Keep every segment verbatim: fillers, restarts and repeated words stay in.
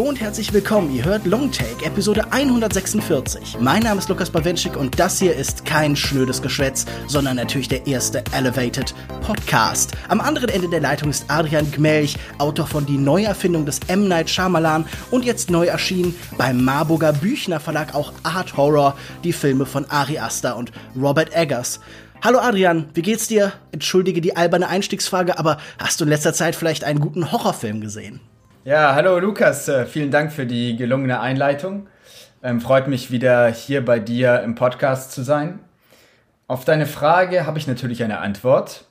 Hallo und herzlich willkommen, ihr hört Longtake, Episode hundertsechsundvierzig. Mein Name ist Lukas Bawenschik und das hier ist kein schnödes Geschwätz, sondern natürlich der erste Elevated Podcast. Am anderen Ende der Leitung ist Adrian Gmelch, Autor von Die Neuerfindung des M. Night Shyamalan und jetzt neu erschienen beim Marburger Büchner Verlag auch Art Horror, die Filme von Ari Aster und Robert Eggers. Hallo Adrian, wie geht's dir? Entschuldige die alberne Einstiegsfrage, aber hast du in letzter Zeit vielleicht einen guten Horrorfilm gesehen? Ja, hallo Lukas, vielen Dank für die gelungene Einleitung. Ähm, freut mich wieder, hier bei dir im Podcast zu sein. Auf deine Frage habe ich natürlich eine Antwort.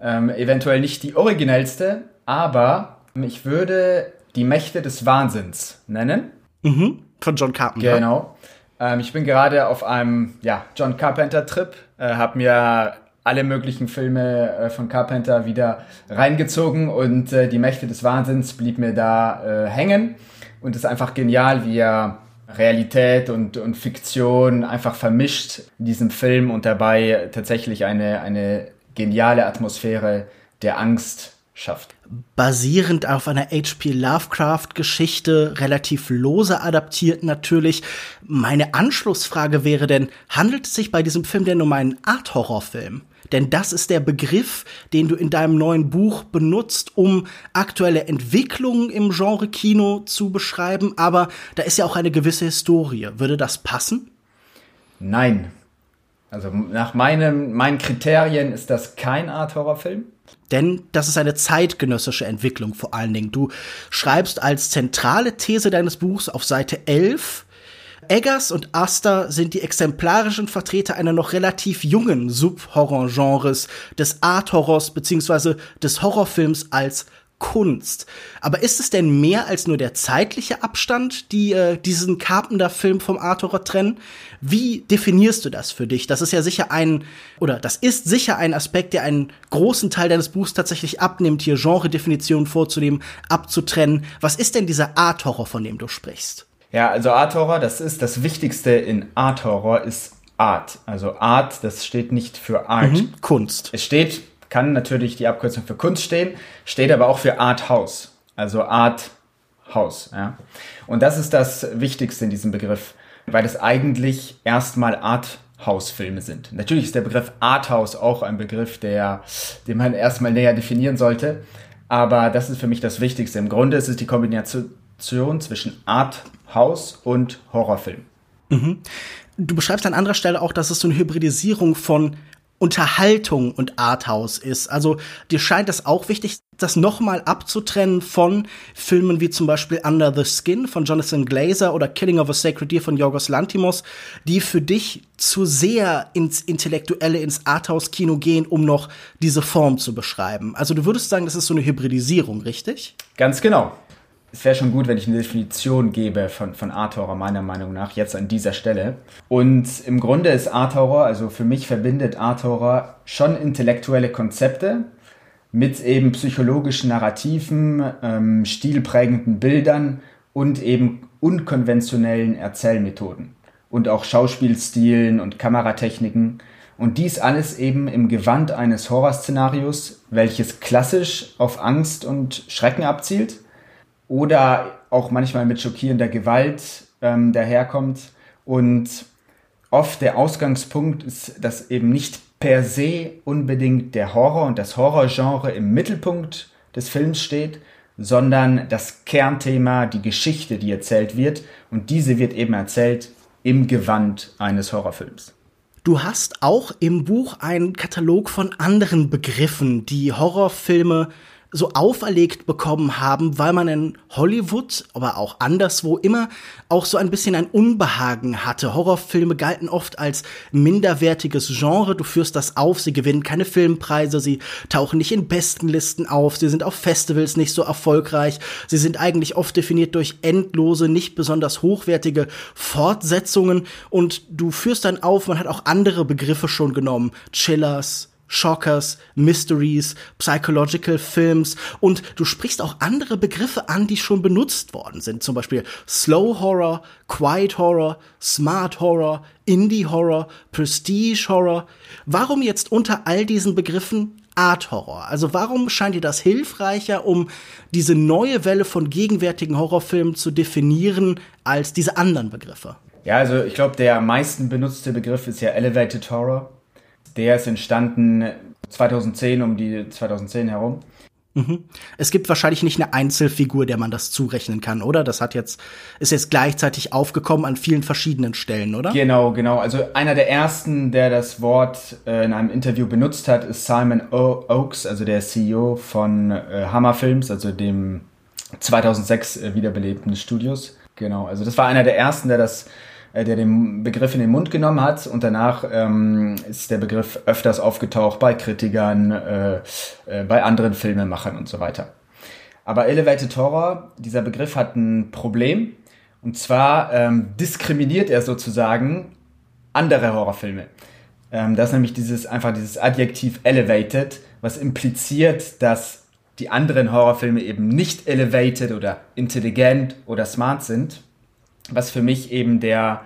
Ähm, eventuell nicht die originellste, aber ich würde Die Mächte des Wahnsinns nennen. Mhm, von John Carpenter. Genau. Ähm, ich bin gerade auf einem ja, John Carpenter-Trip, äh, habe mir alle möglichen Filme von Carpenter wieder reingezogen und äh, Die Mächte des Wahnsinns blieb mir da äh, hängen. Und es ist einfach genial, wie er Realität und, und Fiktion einfach vermischt in diesem Film und dabei tatsächlich eine, eine geniale Atmosphäre der Angst schafft. Basierend auf einer H P Lovecraft-Geschichte, relativ lose adaptiert natürlich. Meine Anschlussfrage wäre denn, handelt es sich bei diesem Film denn um einen Art-Horrorfilm? Denn das ist der Begriff, den du in deinem neuen Buch benutzt, um aktuelle Entwicklungen im Genre Kino zu beschreiben. Aber da ist ja auch eine gewisse Historie. Würde das passen? Nein. Also nach meinem, meinen Kriterien ist das kein Art-Horrorfilm. Denn das ist eine zeitgenössische Entwicklung vor allen Dingen. Du schreibst als zentrale These deines Buchs auf Seite elf, Eggers und Aster sind die exemplarischen Vertreter einer noch relativ jungen Sub-Horror-Genres, des Art-Horrors bzw. des Horrorfilms als Kunst. Aber ist es denn mehr als nur der zeitliche Abstand, die äh, diesen Carpenter-Film vom Art-Horror trennen? Wie definierst du das für dich? Das ist ja sicher ein, oder das ist sicher ein Aspekt, der einen großen Teil deines Buchs tatsächlich abnimmt, hier Genre-Definitionen vorzunehmen, abzutrennen. Was ist denn dieser Art-Horror, von dem du sprichst? Ja, also Art-Horror, das ist das Wichtigste in Art-Horror, ist Art. Also Art, das steht nicht für Art. Mhm, Kunst. Es steht kann natürlich die Abkürzung für Kunst stehen, steht aber auch für Art House, also Art House. Ja. Und das ist das Wichtigste in diesem Begriff, weil es eigentlich erstmal Art House Filme sind. Natürlich ist der Begriff Art House auch ein Begriff, der, den man erstmal näher definieren sollte, aber das ist für mich das Wichtigste. Im Grunde ist es die Kombination zwischen Art House und Horrorfilm. Mhm. Du beschreibst an anderer Stelle auch, dass es so eine Hybridisierung von Unterhaltung und Arthouse ist. Also dir scheint das auch wichtig, das nochmal abzutrennen von Filmen wie zum Beispiel Under the Skin von Jonathan Glazer oder Killing of a Sacred Deer von Yorgos Lanthimos, die für dich zu sehr ins Intellektuelle, ins Arthouse-Kino gehen, um noch diese Form zu beschreiben. Also du würdest sagen, das ist so eine Hybridisierung, richtig? Ganz genau. Es wäre schon gut, wenn ich eine Definition gebe von, von Art-Horror, meiner Meinung nach, jetzt an dieser Stelle. Und im Grunde ist Art-Horror, also für mich verbindet Art-Horror schon intellektuelle Konzepte mit eben psychologischen Narrativen, ähm, stilprägenden Bildern und eben unkonventionellen Erzählmethoden. Und auch Schauspielstilen und Kameratechniken. Und dies alles eben im Gewand eines Horrorszenarios, welches klassisch auf Angst und Schrecken abzielt. Oder auch manchmal mit schockierender Gewalt ähm, daherkommt. Und oft der Ausgangspunkt ist, dass eben nicht per se unbedingt der Horror und das Horrorgenre im Mittelpunkt des Films steht, sondern das Kernthema, die Geschichte, die erzählt wird. Und diese wird eben erzählt im Gewand eines Horrorfilms. Du hast auch im Buch einen Katalog von anderen Begriffen, die Horrorfilme so auferlegt bekommen haben, weil man in Hollywood, aber auch anderswo immer auch so ein bisschen ein Unbehagen hatte. Horrorfilme galten oft als minderwertiges Genre. Du führst das auf, sie gewinnen keine Filmpreise, sie tauchen nicht in Bestenlisten auf, sie sind auf Festivals nicht so erfolgreich, sie sind eigentlich oft definiert durch endlose, nicht besonders hochwertige Fortsetzungen. Und du führst dann auf, man hat auch andere Begriffe schon genommen, Chillers, Shockers, Mysteries, Psychological Films und du sprichst auch andere Begriffe an, die schon benutzt worden sind, zum Beispiel Slow Horror, Quiet Horror, Smart Horror, Indie Horror, Prestige Horror. Warum jetzt unter all diesen Begriffen Art Horror. Also warum scheint dir das hilfreicher, um diese neue Welle von gegenwärtigen Horrorfilmen zu definieren, als diese anderen Begriffe? Ja, also ich glaube, der am meisten benutzte Begriff ist ja Elevated Horror. Der ist entstanden zweitausendzehn, um die zweitausendzehn herum. Mhm. Es gibt wahrscheinlich nicht eine Einzelfigur, der man das zurechnen kann, oder? Das hat jetzt, ist jetzt gleichzeitig aufgekommen an vielen verschiedenen Stellen, oder? Genau, genau. Also einer der ersten, der das Wort äh, in einem Interview benutzt hat, ist Simon Oakes, also der C E O von äh, Hammer Films, also dem zweitausendsechs äh, wiederbelebten Studios. Genau, also das war einer der ersten, der das der den Begriff in den Mund genommen hat, und danach ähm, ist der Begriff öfters aufgetaucht bei Kritikern, äh, äh, bei anderen Filmemachern und so weiter. Aber Elevated Horror, dieser Begriff hat ein Problem, und zwar ähm, diskriminiert er sozusagen andere Horrorfilme. Ähm, das ist nämlich dieses, einfach dieses Adjektiv Elevated, was impliziert, dass die anderen Horrorfilme eben nicht elevated oder intelligent oder smart sind, was für mich eben der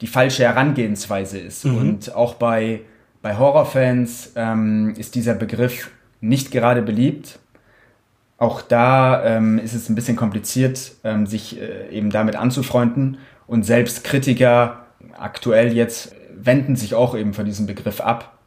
die falsche Herangehensweise ist. Mhm. Und auch bei, bei Horrorfans ähm, ist dieser Begriff nicht gerade beliebt. Auch da ähm, ist es ein bisschen kompliziert, ähm, sich äh, eben damit anzufreunden. Und selbst Kritiker aktuell jetzt wenden sich auch eben von diesem Begriff ab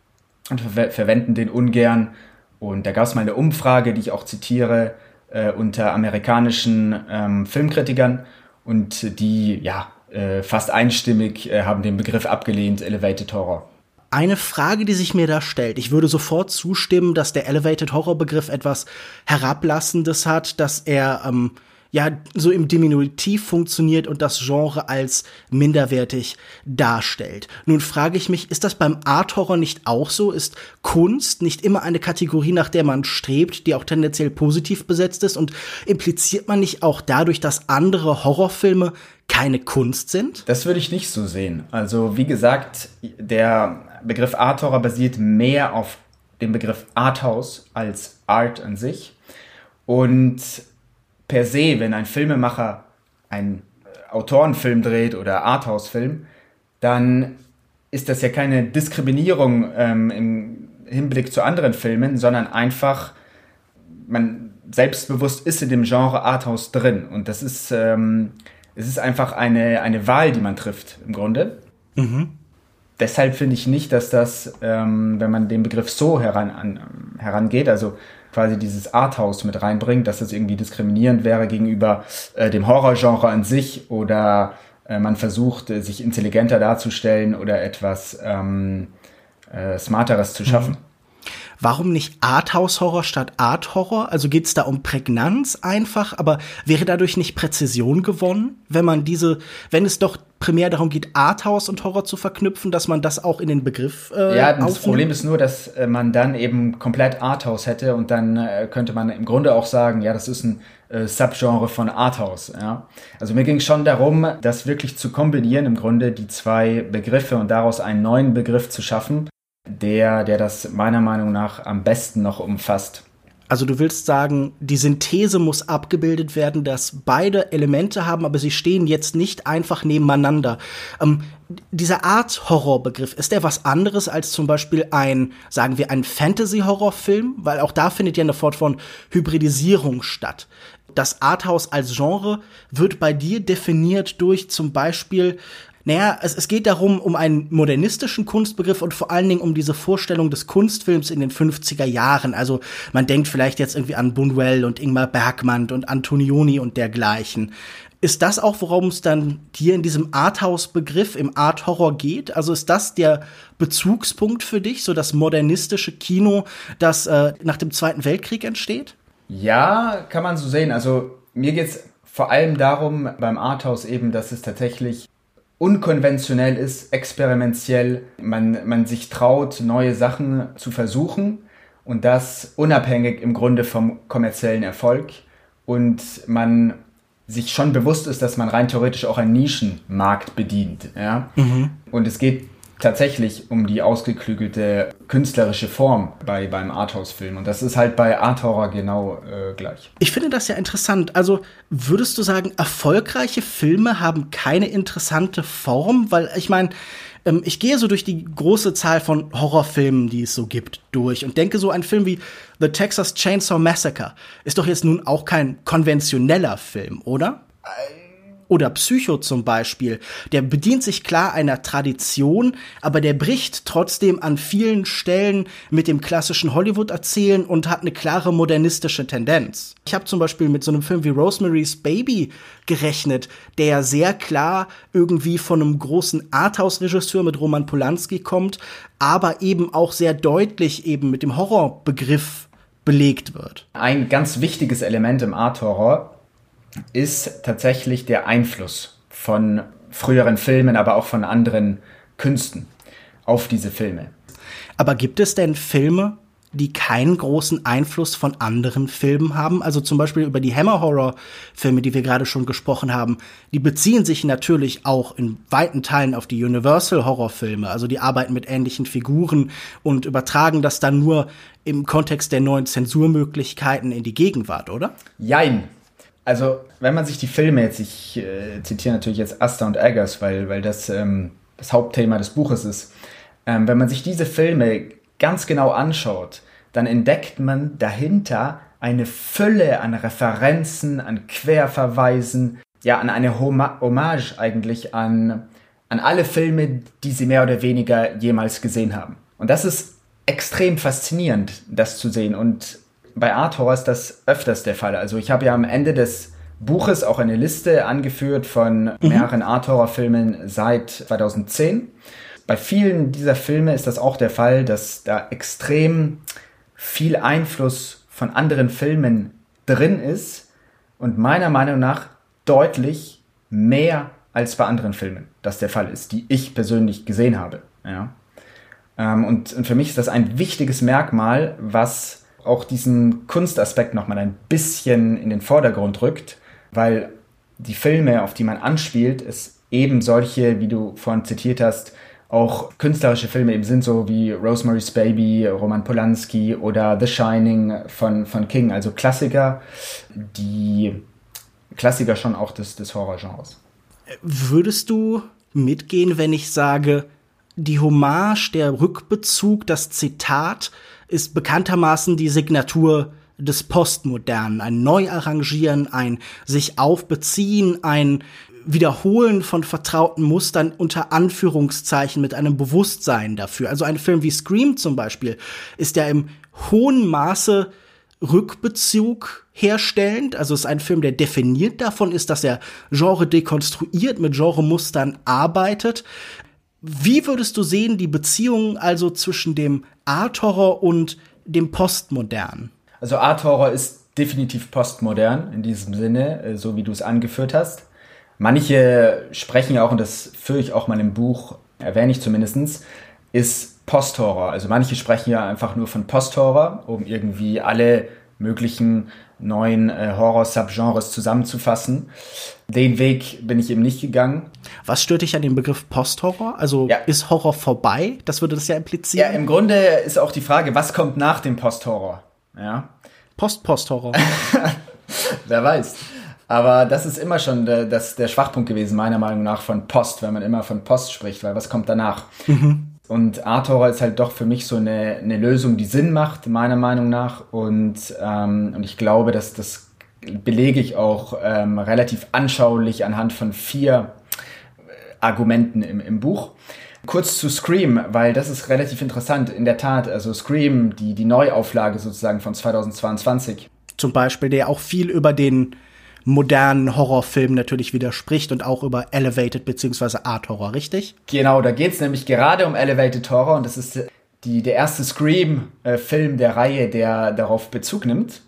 und ver- verwenden den ungern. Und da gab es mal eine Umfrage, die ich auch zitiere, äh, unter amerikanischen ähm, Filmkritikern. Und die, ja, äh, fast einstimmig äh, haben den Begriff abgelehnt, Elevated Horror. Eine Frage, die sich mir da stellt. Ich würde sofort zustimmen, dass der Elevated Horror-Begriff etwas Herablassendes hat, dass er ähm, ja so im Diminutiv funktioniert und das Genre als minderwertig darstellt. Nun frage ich mich, ist das beim Art-Horror nicht auch so? Ist Kunst nicht immer eine Kategorie, nach der man strebt, die auch tendenziell positiv besetzt ist? Und impliziert man nicht auch dadurch, dass andere Horrorfilme keine Kunst sind? Das würde ich nicht so sehen. Also wie gesagt, der Begriff Art-Horror basiert mehr auf dem Begriff Arthouse als Art an sich. Und per se, wenn ein Filmemacher einen Autorenfilm dreht oder Arthouse-Film, dann ist das ja keine Diskriminierung ähm, im Hinblick zu anderen Filmen, sondern einfach, man selbstbewusst ist in dem Genre Arthouse drin. Und das ist, ähm, es ist einfach eine, eine Wahl, die man trifft im Grunde. Mhm. Deshalb finde ich nicht, dass das, ähm, wenn man den Begriff so heran, an, herangeht, also quasi dieses Arthouse mit reinbringt, dass das irgendwie diskriminierend wäre gegenüber äh, dem Horrorgenre an sich, oder äh, man versucht, äh, sich intelligenter darzustellen oder etwas ähm, äh, Smarteres zu schaffen. Warum nicht Arthouse-Horror statt Art-Horror? Also geht's da um Prägnanz einfach, aber wäre dadurch nicht Präzision gewonnen, wenn man diese, wenn es doch primär darum geht, Arthouse und Horror zu verknüpfen, dass man das auch in den Begriff äh, Ja, das aufnimmt. Problem ist nur, dass äh, man dann eben komplett Arthouse hätte, und dann äh, könnte man im Grunde auch sagen, ja, das ist ein äh, Subgenre von Arthouse. Ja? Also mir ging es schon darum, das wirklich zu kombinieren, im Grunde die zwei Begriffe, und daraus einen neuen Begriff zu schaffen, der, der das meiner Meinung nach am besten noch umfasst. Also du willst sagen, die Synthese muss abgebildet werden, dass beide Elemente haben, aber sie stehen jetzt nicht einfach nebeneinander. Ähm, dieser Art-Horror-Begriff, ist der was anderes als zum Beispiel ein, sagen wir, ein Fantasy-Horrorfilm? Weil auch da findet ja eine Form von Hybridisierung statt. Das Arthouse als Genre wird bei dir definiert durch zum Beispiel, naja, es, es geht darum, um einen modernistischen Kunstbegriff und vor allen Dingen um diese Vorstellung des Kunstfilms in den fünfziger Jahren. Also man denkt vielleicht jetzt irgendwie an Buñuel und Ingmar Bergman und Antonioni und dergleichen. Ist das auch, worum es dann dir in diesem Arthouse-Begriff, im Art-Horror geht? Also ist das der Bezugspunkt für dich, so das modernistische Kino, das äh, nach dem Zweiten Weltkrieg entsteht? Ja, kann man so sehen. Also mir geht's vor allem darum, beim Arthouse eben, dass es tatsächlich unkonventionell ist, experimentell, man, man sich traut, neue Sachen zu versuchen, und das unabhängig im Grunde vom kommerziellen Erfolg, und man sich schon bewusst ist, dass man rein theoretisch auch einen Nischenmarkt bedient. Ja? Mhm. Und es geht tatsächlich um die ausgeklügelte künstlerische Form bei, beim Arthouse-Film. Und das ist halt bei Art-Horror genau äh, gleich. Ich finde das ja interessant. Also würdest du sagen, erfolgreiche Filme haben keine interessante Form? Weil ich meine, ähm, ich gehe so durch die große Zahl von Horrorfilmen, die es so gibt, durch und denke so, ein Film wie The Texas Chainsaw Massacre ist doch jetzt nun auch kein konventioneller Film, oder? Oder Psycho zum Beispiel. Der bedient sich klar einer Tradition, aber der bricht trotzdem an vielen Stellen mit dem klassischen Hollywood-Erzählen und hat eine klare modernistische Tendenz. Ich habe zum Beispiel mit so einem Film wie Rosemary's Baby gerechnet, der sehr klar irgendwie von einem großen Arthouse-Regisseur mit Roman Polanski kommt, aber eben auch sehr deutlich eben mit dem Horrorbegriff belegt wird. Ein ganz wichtiges Element im Art-Horror ist tatsächlich der Einfluss von früheren Filmen, aber auch von anderen Künsten auf diese Filme. Aber gibt es denn Filme, die keinen großen Einfluss von anderen Filmen haben? Also zum Beispiel über die Hammer-Horror-Filme, die wir gerade schon gesprochen haben, die beziehen sich natürlich auch in weiten Teilen auf die Universal-Horror-Filme. Also die arbeiten mit ähnlichen Figuren und übertragen das dann nur im Kontext der neuen Zensurmöglichkeiten in die Gegenwart, oder? Jein. Also, wenn man sich die Filme jetzt, ich äh, zitiere natürlich jetzt Aster und Eggers, weil, weil das ähm, das Hauptthema des Buches ist, ähm, wenn man sich diese Filme ganz genau anschaut, dann entdeckt man dahinter eine Fülle an Referenzen, an Querverweisen, ja, an eine Homa- Hommage eigentlich an, an alle Filme, die sie mehr oder weniger jemals gesehen haben. Und das ist extrem faszinierend, das zu sehen, und bei Art Horror ist das öfters der Fall. Also ich habe ja am Ende des Buches auch eine Liste angeführt von mehreren mhm. Art Horror Filmen seit zweitausendzehn. Bei vielen dieser Filme ist das auch der Fall, dass da extrem viel Einfluss von anderen Filmen drin ist und meiner Meinung nach deutlich mehr als bei anderen Filmen das der Fall ist, die ich persönlich gesehen habe. Ja. Und, und für mich ist das ein wichtiges Merkmal, was auch diesen Kunstaspekt nochmal ein bisschen in den Vordergrund rückt, weil die Filme, auf die man anspielt, es eben solche, wie du vorhin zitiert hast, auch künstlerische Filme eben sind, so wie Rosemary's Baby, Roman Polanski oder The Shining von, von King, also Klassiker, die Klassiker schon auch des, des Horrorgenres. Würdest du mitgehen, wenn ich sage, die Hommage, der Rückbezug, das Zitat ist bekanntermaßen die Signatur des Postmodernen. Ein Neuarrangieren, ein sich aufbeziehen, ein Wiederholen von vertrauten Mustern unter Anführungszeichen mit einem Bewusstsein dafür. Also ein Film wie Scream zum Beispiel ist ja im hohen Maße Rückbezug herstellend. Also es ist ein Film, der definiert davon ist, dass er Genre dekonstruiert, mit Genremustern arbeitet. Wie würdest du sehen, die Beziehung also zwischen dem Art-Horror und dem Postmodern? Also Art-Horror ist definitiv postmodern in diesem Sinne, so wie du es angeführt hast. Manche sprechen auch, und das führe ich auch mal im Buch, erwähne ich zumindest, ist Post-Horror. Also manche sprechen ja einfach nur von Post-Horror, um irgendwie alle möglichen neuen äh, Horror-Subgenres zusammenzufassen. Den Weg bin ich eben nicht gegangen. Was stört dich an dem Begriff Post-Horror? Also ja. Ist Horror vorbei? Das würde das ja implizieren. Ja, im Grunde ist auch die Frage, was kommt nach dem Post-Horror? Ja. Post-Post-Horror. Wer weiß. Aber das ist immer schon der, das, der Schwachpunkt gewesen, meiner Meinung nach, von Post, wenn man immer von Post spricht, weil was kommt danach? Mhm. Und Art-Horror ist halt doch für mich so eine, eine Lösung, die Sinn macht, meiner Meinung nach. Und, ähm, und ich glaube, dass das belege ich auch ähm, relativ anschaulich anhand von vier Argumenten im, im Buch. Kurz zu Scream, weil das ist relativ interessant. In der Tat, also Scream, die, die Neuauflage sozusagen von zweitausendzweiundzwanzig. Zum Beispiel, der auch viel über den modernen Horrorfilm natürlich widerspricht und auch über Elevated bzw. Art Horror, richtig? Genau, da geht's nämlich gerade um Elevated Horror und das ist die, der erste Scream-Film der Reihe, der darauf Bezug nimmt.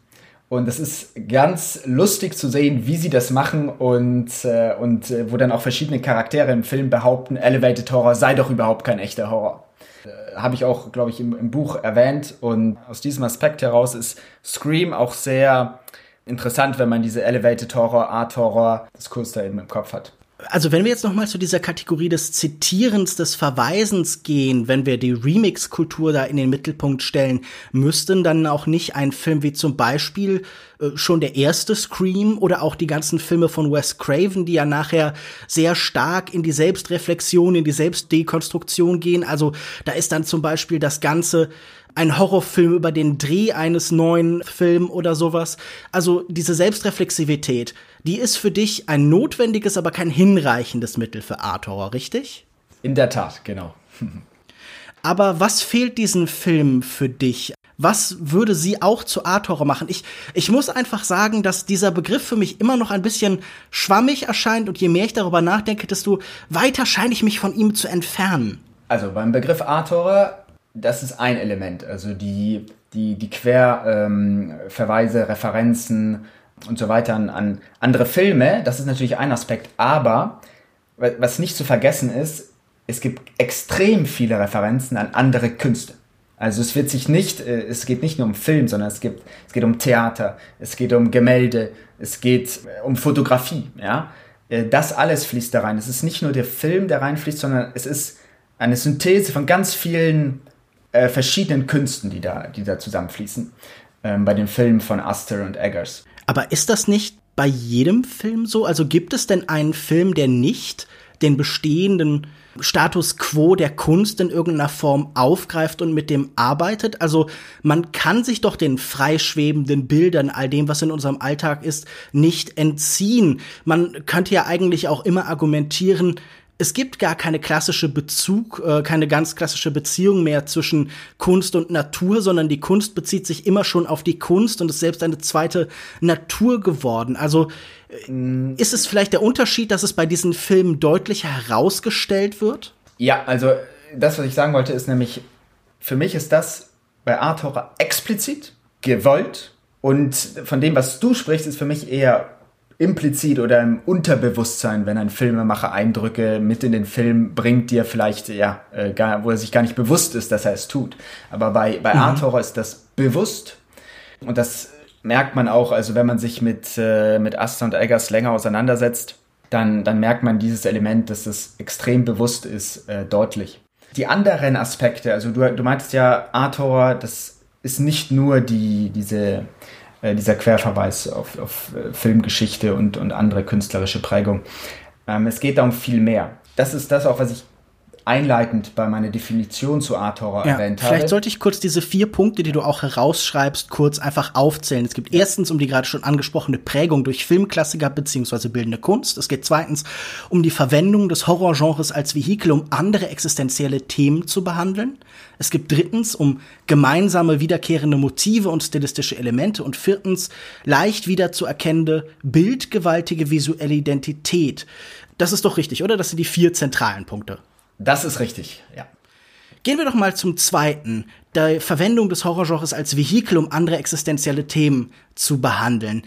Und es ist ganz lustig zu sehen, wie sie das machen und, äh, und äh, wo dann auch verschiedene Charaktere im Film behaupten, Elevated Horror sei doch überhaupt kein echter Horror. Äh, habe ich auch, glaube ich, im, im Buch erwähnt. Und aus diesem Aspekt heraus ist Scream auch sehr interessant, wenn man diese Elevated Horror, Art Horror Diskurs da eben im Kopf hat. also wenn wir jetzt nochmal zu dieser Kategorie des Zitierens, des Verweisens gehen, wenn wir die Remix-Kultur da in den Mittelpunkt stellen, müssten dann auch nicht ein Film wie zum Beispiel äh, schon der erste Scream oder auch die ganzen Filme von Wes Craven, die ja nachher sehr stark in die Selbstreflexion, in die Selbstdekonstruktion gehen, also da ist dann zum Beispiel das Ganze ein Horrorfilm über den Dreh eines neuen Films oder sowas. Also diese Selbstreflexivität, die ist für dich ein notwendiges, aber kein hinreichendes Mittel für Art-Horror, richtig? In der Tat, genau. Aber was fehlt diesen Filmen für dich? Was würde sie auch zu Art-Horror machen? Ich, ich muss einfach sagen, dass dieser Begriff für mich immer noch ein bisschen schwammig erscheint und je mehr ich darüber nachdenke, desto weiter scheine ich mich von ihm zu entfernen. Also beim Begriff Art-Horror, das ist ein Element, also die, die, die Querverweise, ähm, Referenzen und so weiter an, an andere Filme, das ist natürlich ein Aspekt, aber was nicht zu vergessen ist, es gibt extrem viele Referenzen an andere Künste. Also es wird sich nicht, äh, es geht nicht nur um Film, sondern es gibt, es geht um Theater, es geht um Gemälde, es geht um Fotografie, ja. Äh, das alles fließt da rein. Es ist nicht nur der Film, der reinfließt, sondern es ist eine Synthese von ganz vielen Äh, verschiedenen Künsten, die da, die da zusammenfließen, ähm, bei den Filmen von Aster und Eggers. Aber ist das nicht bei jedem Film so? Also gibt es denn einen Film, der nicht den bestehenden Status quo der Kunst in irgendeiner Form aufgreift und mit dem arbeitet? Also man kann sich doch den freischwebenden Bildern, all dem, was in unserem Alltag ist, nicht entziehen. Man könnte ja eigentlich auch immer argumentieren, es gibt gar keine klassische Bezug, äh, keine ganz klassische Beziehung mehr zwischen Kunst und Natur, sondern die Kunst bezieht sich immer schon auf die Kunst und ist selbst eine zweite Natur geworden. Also äh, ist es vielleicht der Unterschied, dass es bei diesen Filmen deutlicher herausgestellt wird? Ja, also das, was ich sagen wollte, ist nämlich, für mich ist das bei Art Horror explizit, gewollt, und von dem, was du sprichst, ist für mich eher implizit oder im Unterbewusstsein, wenn ein Filmemacher Eindrücke mit in den Film bringt, die er vielleicht, ja, äh, gar, wo er sich gar nicht bewusst ist, dass er es tut. Aber bei, bei mhm. Art Horror ist das bewusst, und das merkt man auch, also wenn man sich mit, äh, mit Aster und Eggers länger auseinandersetzt, dann, dann merkt man dieses Element, dass es extrem bewusst ist, äh, deutlich. Die anderen Aspekte, also du, du meintest ja, Art Horror, das ist nicht nur die, diese dieser Querverweis auf, auf Filmgeschichte und, und andere künstlerische Prägung. Ähm, es geht da um viel mehr. Das ist das auch, was ich einleitend bei meiner Definition zu Art Horror ja, erwähnt vielleicht habe. Vielleicht sollte ich kurz diese vier Punkte, die du auch herausschreibst, kurz einfach aufzählen. Es gibt erstens um die gerade schon angesprochene Prägung durch Filmklassiker bzw. bildende Kunst. Es geht zweitens um die Verwendung des Horrorgenres als Vehikel, um andere existenzielle Themen zu behandeln. Es gibt drittens um gemeinsame wiederkehrende Motive und stilistische Elemente, und viertens leicht wiederzuerkennende bildgewaltige visuelle Identität. Das ist doch richtig, oder? Das sind die vier zentralen Punkte. Das ist richtig, ja. Gehen wir doch mal zum zweiten, der Verwendung des Horrorgenres als Vehikel, um andere existenzielle Themen zu behandeln.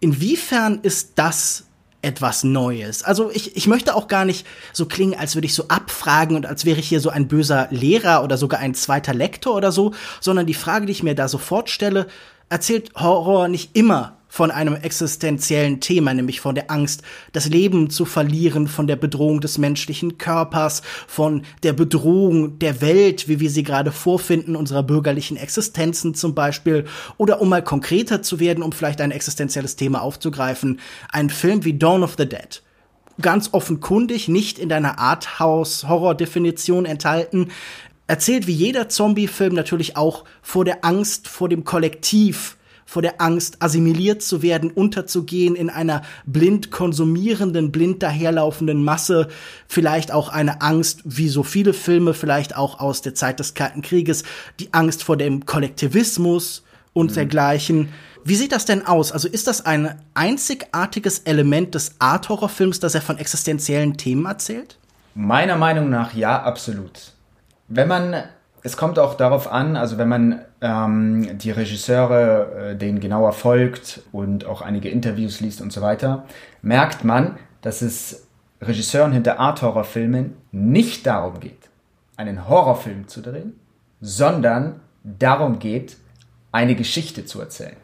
Inwiefern ist das etwas Neues? Also ich, ich möchte auch gar nicht so klingen, als würde ich so abfragen und als wäre ich hier so ein böser Lehrer oder sogar ein zweiter Lektor oder so, sondern die Frage, die ich mir da sofort stelle, erzählt Horror nicht immer von einem existenziellen Thema, nämlich von der Angst, das Leben zu verlieren, von der Bedrohung des menschlichen Körpers, von der Bedrohung der Welt, wie wir sie gerade vorfinden, unserer bürgerlichen Existenzen zum Beispiel. Oder um mal konkreter zu werden, um vielleicht ein existenzielles Thema aufzugreifen, ein Film wie Dawn of the Dead. Ganz offenkundig, nicht in deiner Arthouse-Horror-Definition enthalten, erzählt wie jeder Zombie-Film natürlich auch vor der Angst, vor dem Kollektiv, vor der Angst, assimiliert zu werden, unterzugehen in einer blind konsumierenden, blind daherlaufenden Masse. Vielleicht auch eine Angst, wie so viele Filme, vielleicht auch aus der Zeit des Kalten Krieges, die Angst vor dem Kollektivismus und mhm. dergleichen. Wie sieht das denn aus? Also ist das ein einzigartiges Element des Art-Horror-Films, dass er von existenziellen Themen erzählt? Meiner Meinung nach ja, absolut. Wenn man Es kommt auch darauf an, also wenn man ähm, die Regisseure äh, denen genauer folgt und auch einige Interviews liest und so weiter, merkt man, dass es Regisseuren hinter Art-Horror-Filmen nicht darum geht, einen Horrorfilm zu drehen, sondern darum geht, eine Geschichte zu erzählen.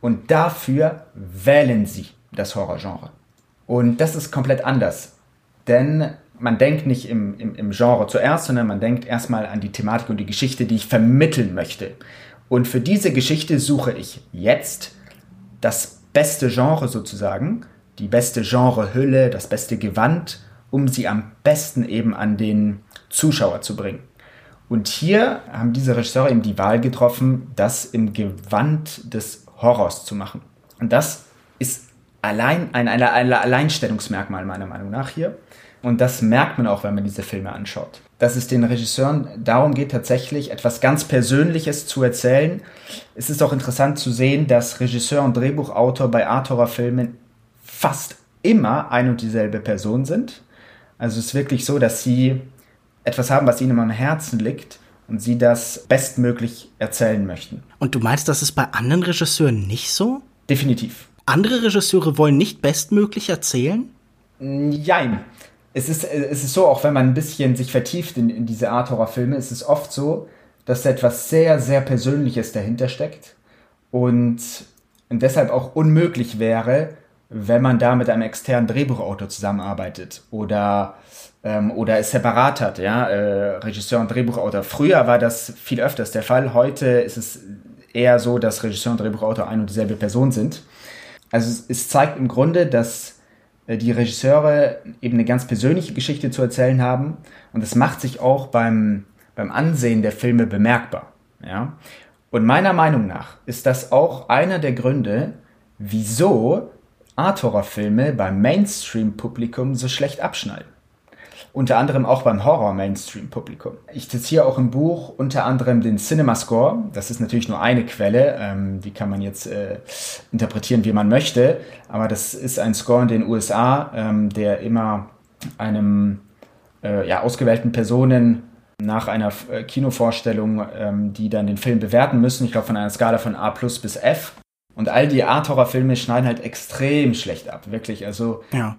Und dafür wählen sie das Horrorgenre. Und das ist komplett anders. denn man denkt nicht im, im, im Genre zuerst, sondern man denkt erstmal an die Thematik und die Geschichte, die ich vermitteln möchte. Und für diese Geschichte suche ich jetzt das beste Genre sozusagen, die beste Genrehülle, das beste Gewand, um sie am besten eben an den Zuschauer zu bringen. Und hier haben diese Regisseure eben die Wahl getroffen, das im Gewand des Horrors zu machen. Und das ist allein ein, ein, ein Alleinstellungsmerkmal meiner Meinung nach hier. Und das merkt man auch, wenn man diese Filme anschaut. Dass es den Regisseuren darum geht, tatsächlich etwas ganz Persönliches zu erzählen. Es ist auch interessant zu sehen, dass Regisseur und Drehbuchautor bei Art-Horror-Filmen fast immer ein und dieselbe Person sind. Also es ist wirklich so, dass sie etwas haben, was ihnen am Herzen liegt und sie das bestmöglich erzählen möchten. Und du meinst, das ist bei anderen Regisseuren nicht so? Definitiv. Andere Regisseure wollen nicht bestmöglich erzählen? Nein. Es ist, es ist so, auch wenn man ein bisschen sich vertieft in, in diese Art-Horror-Filme, ist es oft so, dass da etwas sehr, sehr Persönliches dahinter steckt und, und deshalb auch unmöglich wäre, wenn man da mit einem externen Drehbuchautor zusammenarbeitet oder, ähm, oder es separat hat, ja, äh, Regisseur und Drehbuchautor. Früher war das viel öfters der Fall, heute ist es eher so, dass Regisseur und Drehbuchautor ein und dieselbe Person sind. Also es, es zeigt im Grunde, dass die Regisseure eben eine ganz persönliche Geschichte zu erzählen haben. Und das macht sich auch beim, beim Ansehen der Filme bemerkbar. Ja? Und meiner Meinung nach ist das auch einer der Gründe, wieso Art-Horror-Filme beim Mainstream-Publikum so schlecht abschneiden. Unter anderem auch beim Horror-Mainstream-Publikum. Ich zitiere auch im Buch unter anderem den CinemaScore. Das ist natürlich nur eine Quelle, ähm, die kann man jetzt äh, interpretieren, wie man möchte. Aber das ist ein Score in den U S A, ähm, der immer einem äh, ja, ausgewählten Personen nach einer äh, Kinovorstellung, ähm, die dann den Film bewerten müssen, ich glaube von einer Skala von A plus bis F. Und all die Art-Horror-Filme schneiden halt extrem schlecht ab, wirklich. Also ja.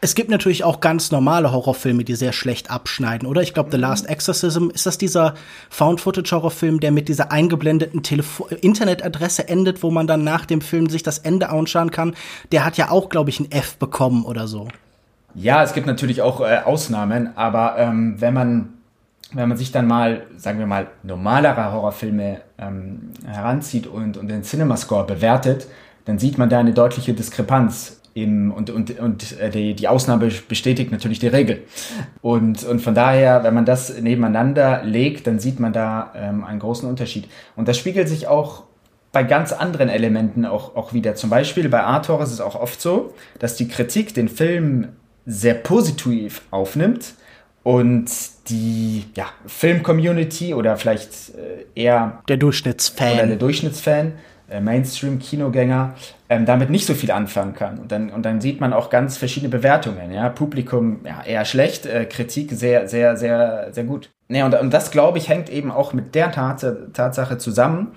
Es gibt natürlich auch ganz normale Horrorfilme, die sehr schlecht abschneiden, oder? Ich glaube, The Last Exorcism, ist das dieser Found-Footage-Horrorfilm, der mit dieser eingeblendeten Telefo- Internetadresse endet, wo man dann nach dem Film sich das Ende anschauen kann? Der hat ja auch, glaube ich, ein F bekommen oder so. Ja, es gibt natürlich auch äh, Ausnahmen, aber ähm, wenn man wenn man sich dann mal, sagen wir mal, normalere Horrorfilme ähm, heranzieht und, und den CinemaScore bewertet, dann sieht man da eine deutliche Diskrepanz. Eben und und, und die, die Ausnahme bestätigt natürlich die Regel. Und, und von daher, wenn man das nebeneinander legt, dann sieht man da ähm, einen großen Unterschied. Und das spiegelt sich auch bei ganz anderen Elementen auch, auch wieder. Zum Beispiel bei Art-Horror ist es auch oft so, dass die Kritik den Film sehr positiv aufnimmt und die ja, Film-Community oder vielleicht eher der Durchschnittsfan oder der Durchschnittsfan Mainstream-Kinogänger ähm, damit nicht so viel anfangen kann. Und dann, und dann sieht man auch ganz verschiedene Bewertungen. Ja? Publikum ja, eher schlecht, äh, Kritik sehr, sehr, sehr, sehr gut. Nee, und, und das, glaube ich, hängt eben auch mit der Tats- Tatsache zusammen,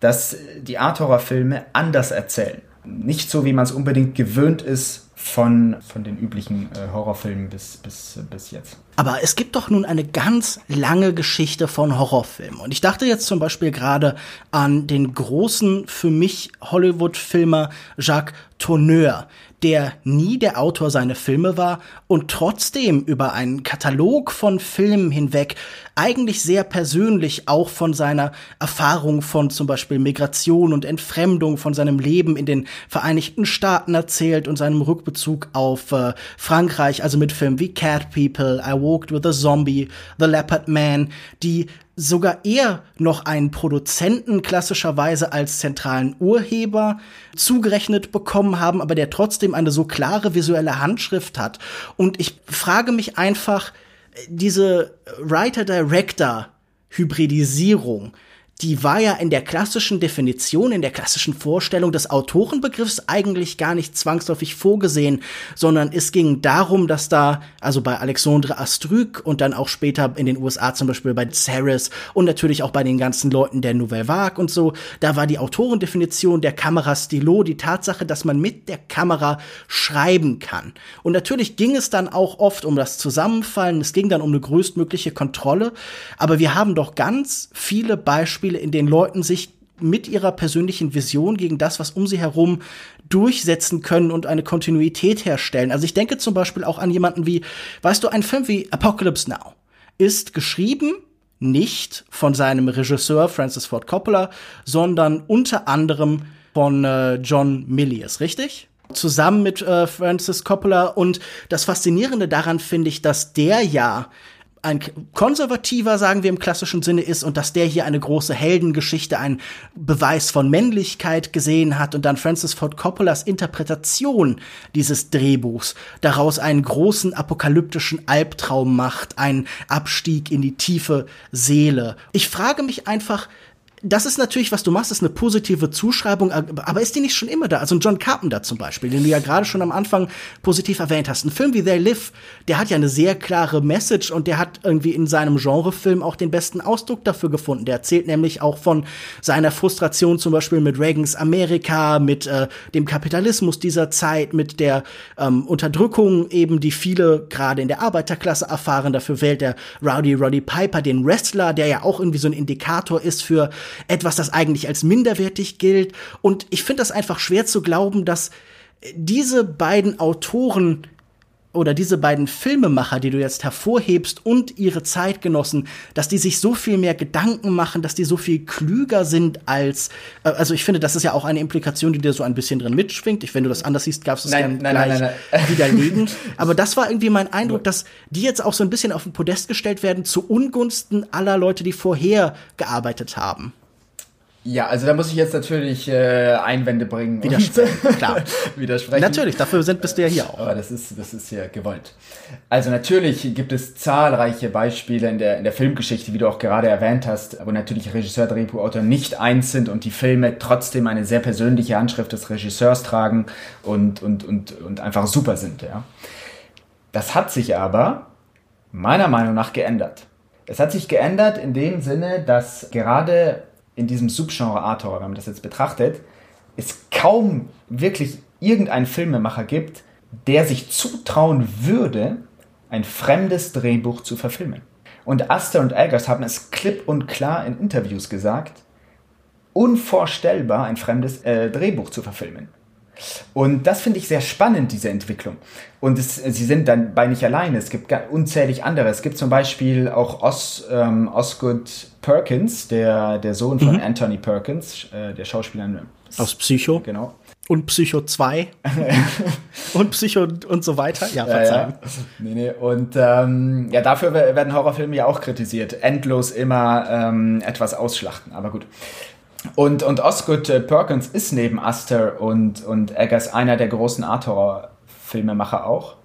dass die Art-Horror-Filme anders erzählen. Nicht so, wie man es unbedingt gewöhnt ist von, von den üblichen äh, Horrorfilmen bis, bis, bis jetzt. Aber es gibt doch nun eine ganz lange Geschichte von Horrorfilmen. Und ich dachte jetzt zum Beispiel gerade an den großen, für mich, Hollywood-Filmer Jacques Tourneur, der nie der Autor seiner Filme war und trotzdem über einen Katalog von Filmen hinweg eigentlich sehr persönlich auch von seiner Erfahrung von zum Beispiel Migration und Entfremdung, von seinem Leben in den Vereinigten Staaten erzählt und seinem Rückbezug auf äh, Frankreich, also mit Filmen wie Cat People, I Walked with a Zombie, The Leopard Man, die sogar eher noch einen Produzenten klassischerweise als zentralen Urheber zugerechnet bekommen haben, aber der trotzdem eine so klare visuelle Handschrift hat. Und ich frage mich einfach, diese Writer-Director-Hybridisierung, die war ja in der klassischen Definition, in der klassischen Vorstellung des Autorenbegriffs eigentlich gar nicht zwangsläufig vorgesehen, sondern es ging darum, dass da, also bei Alexandre Astruc und dann auch später in den U S A zum Beispiel bei Harris und natürlich auch bei den ganzen Leuten der Nouvelle Vague und so, da war die Autorendefinition, der Kamerastilo, die Tatsache, dass man mit der Kamera schreiben kann. Und natürlich ging es dann auch oft um das Zusammenfallen, es ging dann um eine größtmögliche Kontrolle, aber wir haben doch ganz viele Beispiele, in denen Leuten sich mit ihrer persönlichen Vision gegen das, was um sie herum durchsetzen können und eine Kontinuität herstellen. Also ich denke zum Beispiel auch an jemanden wie, weißt du, ein Film wie Apocalypse Now ist geschrieben nicht von seinem Regisseur Francis Ford Coppola, sondern unter anderem von äh, John Milius, richtig? Zusammen mit äh, Francis Coppola. Und das Faszinierende daran finde ich, dass der ja ein konservativer, sagen wir im klassischen Sinne, ist und dass der hier eine große Heldengeschichte, einen Beweis von Männlichkeit gesehen hat und dann Francis Ford Coppolas Interpretation dieses Drehbuchs daraus einen großen apokalyptischen Albtraum macht, einen Abstieg in die tiefe Seele. Ich frage mich einfach, das ist natürlich, was du machst, ist eine positive Zuschreibung, aber ist die nicht schon immer da? Also ein John Carpenter zum Beispiel, den du ja gerade schon am Anfang positiv erwähnt hast. Ein Film wie They Live, der hat ja eine sehr klare Message und der hat irgendwie in seinem Genrefilm auch den besten Ausdruck dafür gefunden. Der erzählt nämlich auch von seiner Frustration zum Beispiel mit Reagans Amerika, mit äh, dem Kapitalismus dieser Zeit, mit der ähm, Unterdrückung eben, die viele gerade in der Arbeiterklasse erfahren. Dafür wählt er Rowdy Roddy Piper, den Wrestler, der ja auch irgendwie so ein Indikator ist für etwas, das eigentlich als minderwertig gilt. Und ich finde das einfach schwer zu glauben, dass diese beiden Autoren oder diese beiden Filmemacher, die du jetzt hervorhebst, und ihre Zeitgenossen, dass die sich so viel mehr Gedanken machen, dass die so viel klüger sind als, also ich finde, das ist ja auch eine Implikation, die dir so ein bisschen drin mitschwingt. Ich, wenn du das anders siehst, darfst du es gerne gleich nein, nein, nein. widerlegen. Aber das war irgendwie mein Eindruck, dass die jetzt auch so ein bisschen auf den Podest gestellt werden, zu Ungunsten aller Leute, die vorher gearbeitet haben. Ja, also da muss ich jetzt natürlich äh, Einwände bringen. Widersprechen, klar. Widersprechen. Natürlich, dafür sind, bist du ja hier auch. Aber das ist, das ist ja gewollt. Also natürlich gibt es zahlreiche Beispiele in der, in der Filmgeschichte, wie du auch gerade erwähnt hast, wo natürlich Regisseur, Drehbuchautor nicht eins sind und die Filme trotzdem eine sehr persönliche Handschrift des Regisseurs tragen und, und, und, und einfach super sind. Ja. Das hat sich aber meiner Meinung nach geändert. Es hat sich geändert in dem Sinne, dass gerade in diesem Subgenre Art-Horror, wenn man das jetzt betrachtet, es kaum wirklich irgendeinen Filmemacher gibt, der sich zutrauen würde, ein fremdes Drehbuch zu verfilmen. Und Aster und Eggers haben es klipp und klar in Interviews gesagt, unvorstellbar, ein fremdes äh, Drehbuch zu verfilmen. Und das finde ich sehr spannend, diese Entwicklung. Und es, sie sind dann bei nicht alleine. Es gibt unzählig andere. Es gibt zum Beispiel auch Os, ähm, Osgood Perkins, der, der Sohn mhm. von Anthony Perkins, äh, der Schauspieler aus Psycho. Genau. Und Psycho zwei. und Psycho und so weiter. Ja, verzeihen. Ja, ja. Nee, nee. Und ähm, ja, dafür werden Horrorfilme ja auch kritisiert. Endlos immer ähm, etwas ausschlachten. Aber gut. Und, und Osgood Perkins ist neben Aster und, und Eggers einer der großen Art-Horror-Filmemacher auch.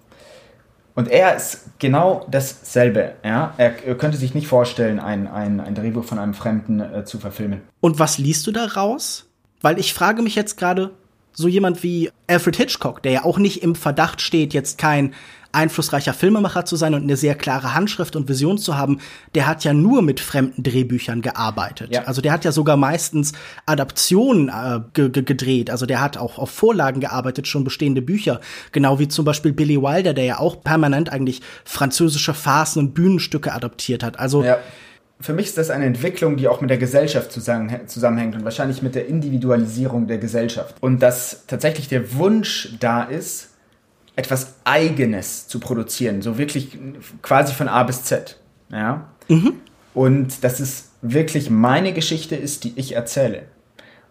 Und er ist genau dasselbe. Ja? Er könnte sich nicht vorstellen, ein, ein, ein Drehbuch von einem Fremden äh, zu verfilmen. Und was liest du da raus? Weil ich frage mich jetzt gerade, so jemand wie Alfred Hitchcock, der ja auch nicht im Verdacht steht, jetzt kein einflussreicher Filmemacher zu sein und eine sehr klare Handschrift und Vision zu haben, der hat ja nur mit fremden Drehbüchern gearbeitet. Ja. Also der hat ja sogar meistens Adaptionen äh, ge- ge- gedreht. Also der hat auch auf Vorlagen gearbeitet, schon bestehende Bücher. Genau wie zum Beispiel Billy Wilder, der ja auch permanent eigentlich französische Farcen und Bühnenstücke adaptiert hat. Also ja. Für mich ist das eine Entwicklung, die auch mit der Gesellschaft zusammenhängt und wahrscheinlich mit der Individualisierung der Gesellschaft. Und dass tatsächlich der Wunsch da ist, etwas Eigenes zu produzieren, so wirklich quasi von A bis Z. Ja? Mhm. Und dass es wirklich meine Geschichte ist, die ich erzähle.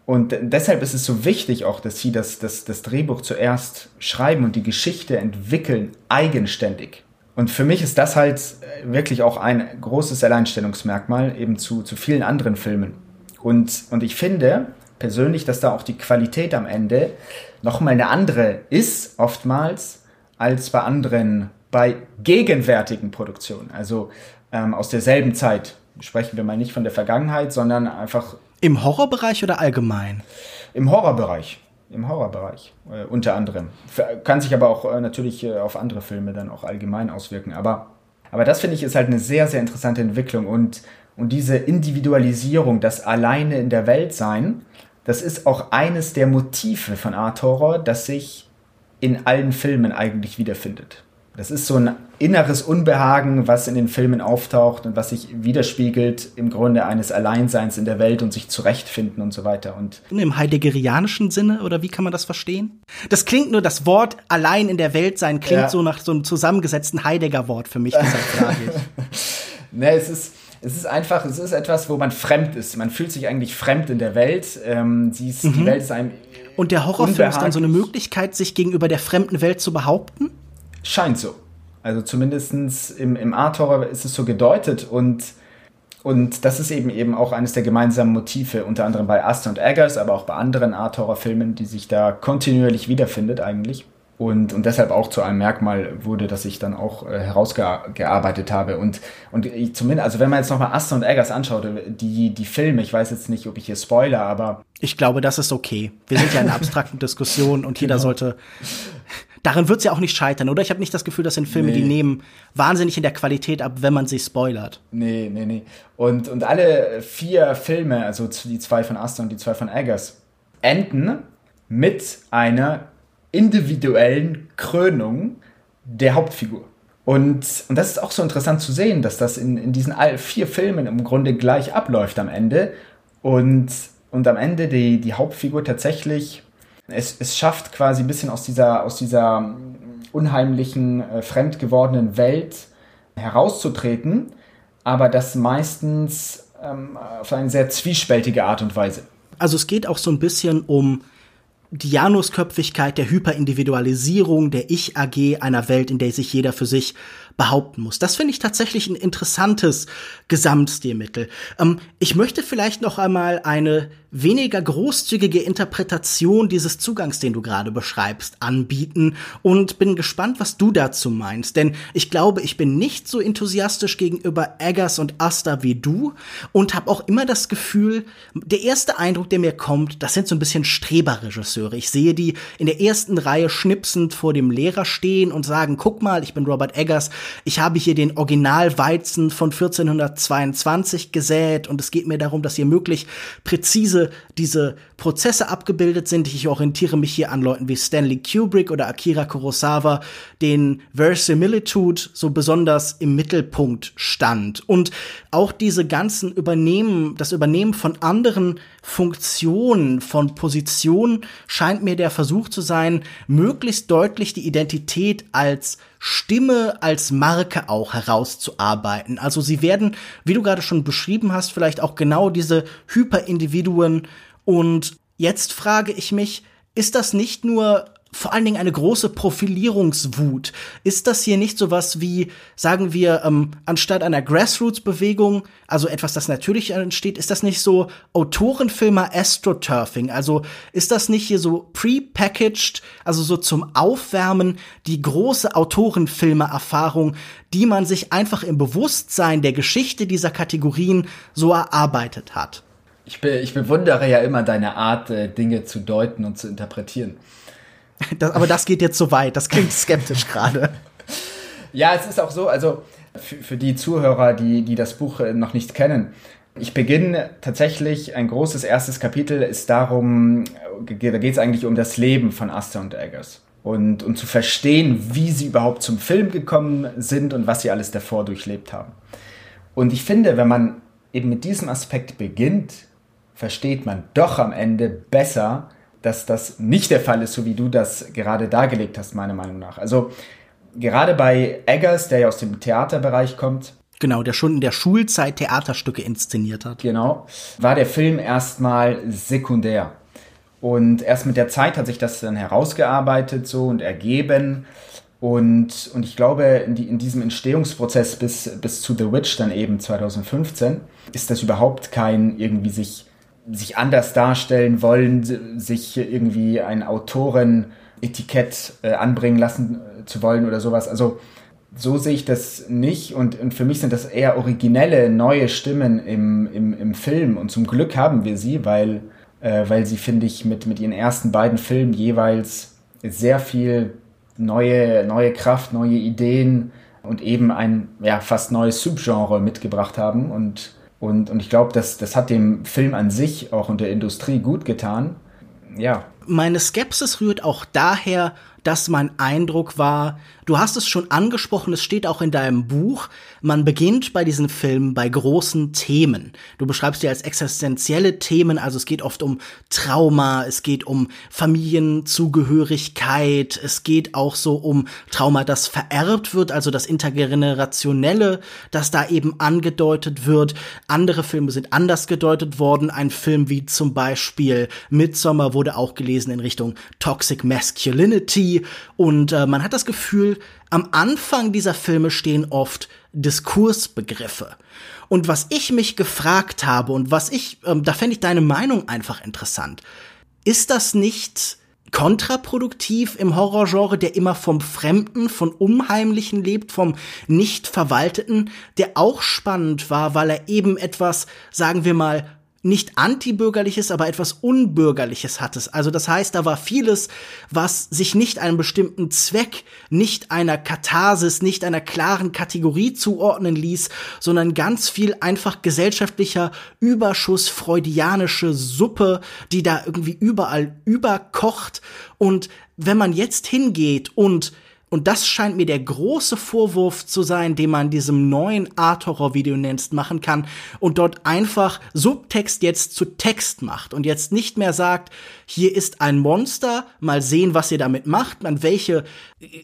Und deshalb ist es so wichtig auch, dass sie das, das, das Drehbuch zuerst schreiben und die Geschichte entwickeln, eigenständig. Und für mich ist das halt wirklich auch ein großes Alleinstellungsmerkmal eben zu, zu vielen anderen Filmen. Und, und ich finde persönlich, dass da auch die Qualität am Ende nochmal eine andere ist, oftmals, als bei anderen, bei gegenwärtigen Produktionen. Also ähm, aus derselben Zeit sprechen wir mal nicht von der Vergangenheit, sondern einfach... Im Horrorbereich oder allgemein? Im Horrorbereich, im Horrorbereich äh, unter anderem. Kann sich aber auch äh, natürlich äh, auf andere Filme dann auch allgemein auswirken. Aber, aber das, finde ich, ist halt eine sehr, sehr interessante Entwicklung. Und, und diese Individualisierung, das Alleine in der Welt sein... Das ist auch eines der Motive von Art-Horror, das sich in allen Filmen eigentlich wiederfindet. Das ist so ein inneres Unbehagen, was in den Filmen auftaucht und was sich widerspiegelt im Grunde eines Alleinseins in der Welt und sich zurechtfinden und so weiter. Und im heideggerianischen Sinne, oder wie kann man das verstehen? Das klingt nur, das Wort allein in der Welt sein klingt ja so nach so einem zusammengesetzten Heidegger-Wort für mich, deshalb frage ich. Ne, es ist, es ist einfach, es ist etwas, wo man fremd ist. Man fühlt sich eigentlich fremd in der Welt. Ähm, sie ist, mhm. Die Welt ist einem Und der Horrorfilm ist dann so eine Möglichkeit, sich gegenüber der fremden Welt zu behaupten? Scheint so. Also zumindest im, im Art-Horror ist es so gedeutet. Und, und das ist eben eben auch eines der gemeinsamen Motive, unter anderem bei Aster und Eggers, aber auch bei anderen Art-Horror-Filmen, die sich da kontinuierlich wiederfindet eigentlich. Und, und deshalb auch zu einem Merkmal wurde, das ich dann auch äh, herausgearbeitet habe. Und, und ich zumindest, also wenn man jetzt nochmal Aster und Eggers anschaut, die, die Filme, ich weiß jetzt nicht, ob ich hier spoiler, aber... Ich glaube, das ist okay. Wir sind ja in einer abstrakten Diskussion und jeder genau. sollte... Darin wird es ja auch nicht scheitern, oder? Ich habe nicht das Gefühl, das sind Filme, nee. die nehmen wahnsinnig in der Qualität ab, wenn man sie spoilert. Nee, nee, nee. Und, und alle vier Filme, also die zwei von Aster und die zwei von Eggers, enden mit einer individuellen Krönung der Hauptfigur. Und, und das ist auch so interessant zu sehen, dass das in, in diesen vier Filmen im Grunde gleich abläuft am Ende. Und, und am Ende die, die Hauptfigur tatsächlich... Es, es schafft quasi ein bisschen aus dieser, aus dieser unheimlichen, äh, fremd gewordenen Welt herauszutreten, aber das meistens ähm, auf eine sehr zwiespältige Art und Weise. Also es geht auch so ein bisschen um die Janusköpfigkeit der Hyperindividualisierung der Ich-A G einer Welt, in der sich jeder für sich behaupten muss. Das finde ich tatsächlich ein interessantes Gesamtstilmittel. Ähm, ich möchte vielleicht noch einmal eine weniger großzügige Interpretation dieses Zugangs, den du gerade beschreibst, anbieten und bin gespannt, was du dazu meinst. Denn ich glaube, ich bin nicht so enthusiastisch gegenüber Eggers und Aster wie du und habe auch immer das Gefühl, der erste Eindruck, der mir kommt, das sind so ein bisschen Streberregisseure. Ich sehe die in der ersten Reihe schnipsend vor dem Lehrer stehen und sagen, guck mal, ich bin Robert Eggers, ich habe hier den Originalweizen von vierzehnhundertzweiundzwanzig gesät und es geht mir darum, dass hier möglich präzise diese Prozesse abgebildet sind. Ich orientiere mich hier an Leuten wie Stanley Kubrick oder Akira Kurosawa, denen Verisimilitude so besonders im Mittelpunkt stand. Und auch diese ganzen Übernehmen, das Übernehmen von anderen Funktionen, von Positionen, scheint mir der Versuch zu sein, möglichst deutlich die Identität als Stimme, als Marke auch herauszuarbeiten. Also sie werden, wie du gerade schon beschrieben hast, vielleicht auch genau diese Hyperindividuen. Und jetzt frage ich mich, ist das nicht nur vor allen Dingen eine große Profilierungswut? Ist das hier nicht sowas wie, sagen wir, ähm, anstatt einer Grassroots-Bewegung, also etwas, das natürlich entsteht, ist das nicht so Autorenfilmer Astroturfing? Also ist das nicht hier so prepackaged, also so zum Aufwärmen, die große Autorenfilmer-Erfahrung, die man sich einfach im Bewusstsein der Geschichte dieser Kategorien so erarbeitet hat? Ich, be- ich bewundere ja immer deine Art, Dinge zu deuten und zu interpretieren. Das, aber das geht jetzt so weit, das klingt skeptisch gerade. Ja, es ist auch so, also für, für die Zuhörer, die, die das Buch noch nicht kennen, ich beginne tatsächlich, ein großes erstes Kapitel ist darum, da geht es eigentlich um das Leben von Aster und Eggers und, und zu verstehen, wie sie überhaupt zum Film gekommen sind und was sie alles davor durchlebt haben. Und ich finde, wenn man eben mit diesem Aspekt beginnt, versteht man doch am Ende besser, dass das nicht der Fall ist, so wie du das gerade dargelegt hast, meiner Meinung nach. Also gerade bei Eggers, der ja aus dem Theaterbereich kommt. Genau, der schon in der Schulzeit Theaterstücke inszeniert hat. Genau, war der Film erstmal sekundär. Und erst mit der Zeit hat sich das dann herausgearbeitet so und ergeben. Und, und ich glaube, in, die, in diesem Entstehungsprozess bis, bis zu The Witch dann eben zweitausendfünfzehn ist das überhaupt kein irgendwie sich... sich anders darstellen wollen, sich irgendwie ein Autorenetikett äh, anbringen lassen äh, zu wollen oder sowas. Also so sehe ich das nicht und, und für mich sind das eher originelle, neue Stimmen im, im, im Film und zum Glück haben wir sie, weil, äh, weil sie, finde ich, mit, mit ihren ersten beiden Filmen jeweils sehr viel neue, neue Kraft, neue Ideen und eben ein ja, fast neues Subgenre mitgebracht haben und Und, und ich glaube, das, das hat dem Film an sich auch und der Industrie gut getan. Ja. Meine Skepsis rührt auch daher, dass mein Eindruck war, du hast es schon angesprochen, es steht auch in deinem Buch, man beginnt bei diesen Filmen bei großen Themen. Du beschreibst die als existenzielle Themen, also es geht oft um Trauma, es geht um Familienzugehörigkeit, es geht auch so um Trauma, das vererbt wird, also das Intergenerationelle, das da eben angedeutet wird. Andere Filme sind anders gedeutet worden. Ein Film wie zum Beispiel Midsommar wurde auch gelesen in Richtung Toxic Masculinity. Und äh, man hat das Gefühl, am Anfang dieser Filme stehen oft Diskursbegriffe. Und was ich mich gefragt habe und was ich, äh, da fände ich deine Meinung einfach interessant. Ist das nicht kontraproduktiv im Horrorgenre, der immer vom Fremden, von Unheimlichen lebt, vom Nicht-Verwalteten, der auch spannend war, weil er eben etwas, sagen wir mal, nicht antibürgerliches, aber etwas Unbürgerliches hat es. Also das heißt, da war vieles, was sich nicht einem bestimmten Zweck, nicht einer Katharsis, nicht einer klaren Kategorie zuordnen ließ, sondern ganz viel einfach gesellschaftlicher Überschuss, freudianische Suppe, die da irgendwie überall überkocht. Und wenn man jetzt hingeht und Und das scheint mir der große Vorwurf zu sein, den man diesem neuen Art-Horror-Video nennst, machen kann und dort einfach Subtext jetzt zu Text macht und jetzt nicht mehr sagt, hier ist ein Monster, mal sehen, was ihr damit macht, an welche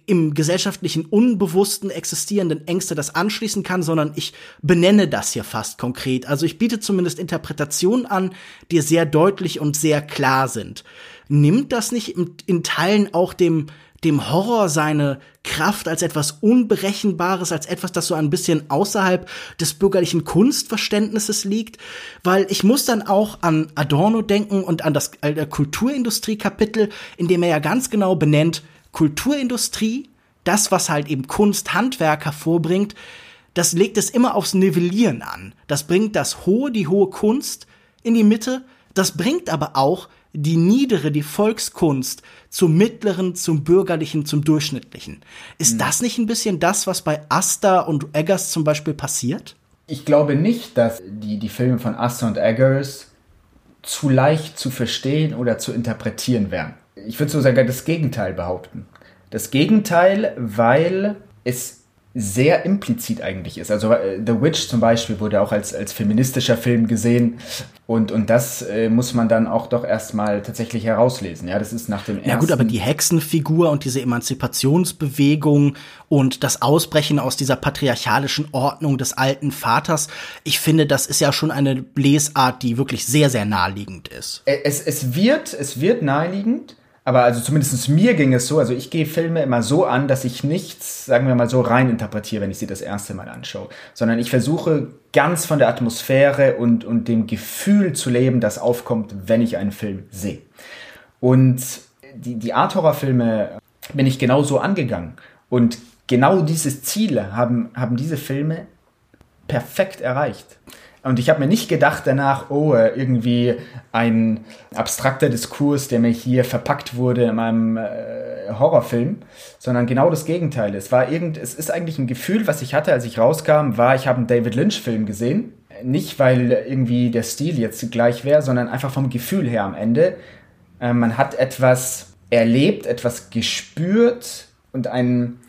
im gesellschaftlichen Unbewussten existierenden Ängste das anschließen kann, sondern ich benenne das hier fast konkret. Also ich biete zumindest Interpretationen an, die sehr deutlich und sehr klar sind. Nimmt das nicht in Teilen auch dem dem Horror seine Kraft als etwas Unberechenbares, als etwas, das so ein bisschen außerhalb des bürgerlichen Kunstverständnisses liegt? Weil ich muss dann auch an Adorno denken und an das äh, Kulturindustrie-Kapitel, in dem er ja ganz genau benennt, Kulturindustrie, das, was halt eben Kunst, Handwerk hervorbringt, das legt es immer aufs Nivellieren an. Das bringt das Hohe, die hohe Kunst in die Mitte, das bringt aber auch die niedere, die Volkskunst zum mittleren, zum bürgerlichen, zum durchschnittlichen. Ist das nicht ein bisschen das, was bei Aster und Eggers zum Beispiel passiert? Ich glaube nicht, dass die, die Filme von Aster und Eggers zu leicht zu verstehen oder zu interpretieren wären. Ich würde sogar das Gegenteil behaupten. Das Gegenteil, weil es sehr implizit eigentlich ist. Also The Witch zum Beispiel wurde auch als, als feministischer Film gesehen und, und das äh, muss man dann auch doch erstmal tatsächlich herauslesen. Ja, das ist nach dem ersten... Ja gut, aber die Hexenfigur und diese Emanzipationsbewegung und das Ausbrechen aus dieser patriarchalischen Ordnung des alten Vaters, ich finde, das ist ja schon eine Lesart, die wirklich sehr, sehr naheliegend ist. Es, es wird, es wird naheliegend. Aber also zumindest mir ging es so, also ich gehe Filme immer so an, dass ich nichts, sagen wir mal, so rein interpretiere, wenn ich sie das erste Mal anschaue. Sondern ich versuche ganz von der Atmosphäre und, und dem Gefühl zu leben, das aufkommt, wenn ich einen Film sehe. Und die, die Art-Horror-Filme bin ich genauso angegangen. Und genau dieses Ziel haben, haben diese Filme perfekt erreicht. Und ich habe mir nicht gedacht danach, oh, irgendwie ein abstrakter Diskurs, der mir hier verpackt wurde in meinem äh, Horrorfilm, sondern genau das Gegenteil. Es war irgend, es ist eigentlich ein Gefühl, was ich hatte, als ich rauskam, war, ich habe einen David Lynch-Film gesehen. Nicht, weil irgendwie der Stil jetzt gleich wäre, sondern einfach vom Gefühl her am Ende. Äh, man hat etwas erlebt, etwas gespürt und einen...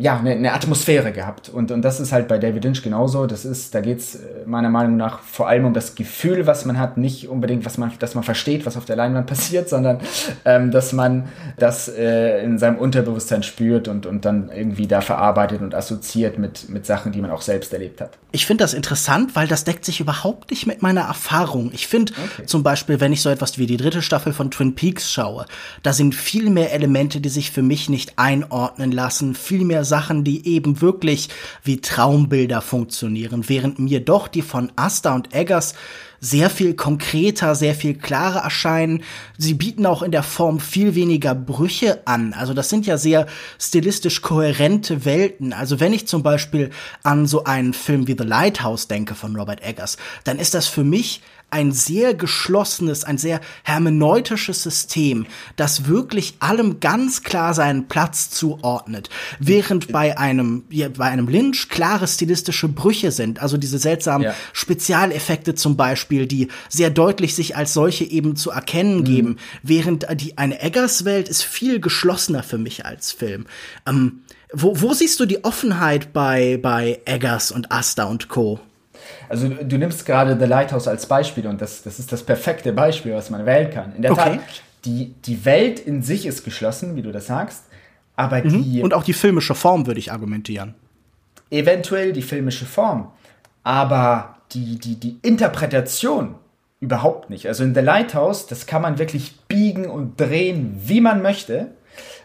ja, eine, eine Atmosphäre gehabt. Und, und das ist halt bei David Lynch genauso. Das ist, da geht's meiner Meinung nach vor allem um das Gefühl, was man hat, nicht unbedingt, was man, dass man versteht, was auf der Leinwand passiert, sondern ähm, dass man das äh, in seinem Unterbewusstsein spürt und, und dann irgendwie da verarbeitet und assoziiert mit, mit Sachen, die man auch selbst erlebt hat. Ich finde das interessant, weil das deckt sich überhaupt nicht mit meiner Erfahrung. Ich finde okay. Zum Beispiel, wenn ich so etwas wie die dritte Staffel von Twin Peaks schaue, da sind viel mehr Elemente, die sich für mich nicht einordnen lassen, viel mehr Sachen, die eben wirklich wie Traumbilder funktionieren, während mir doch die von Aster und Eggers sehr viel konkreter, sehr viel klarer erscheinen. Sie bieten auch in der Form viel weniger Brüche an. Also das sind ja sehr stilistisch kohärente Welten. Also wenn ich zum Beispiel an so einen Film wie The Lighthouse denke von Robert Eggers, dann ist das für mich ein sehr geschlossenes, ein sehr hermeneutisches System, das wirklich allem ganz klar seinen Platz zuordnet. Während bei einem, ja, bei einem Lynch klare stilistische Brüche sind. Also diese seltsamen ja. Spezialeffekte zum Beispiel, Beispiel, die sehr deutlich sich als solche eben zu erkennen geben, mhm. während die eine Eggers-Welt ist viel geschlossener für mich als Film. Ähm, wo, wo siehst du die Offenheit bei, bei Eggers und Aster und Co.? Also du nimmst gerade The Lighthouse als Beispiel und das, das ist das perfekte Beispiel, was man wählen kann. In der okay. Tat, die, die Welt in sich ist geschlossen, wie du das sagst, aber mhm. die... Und auch die filmische Form, würde ich argumentieren. Eventuell die filmische Form, aber die, die, die Interpretation überhaupt nicht. Also in The Lighthouse, das kann man wirklich biegen und drehen, wie man möchte.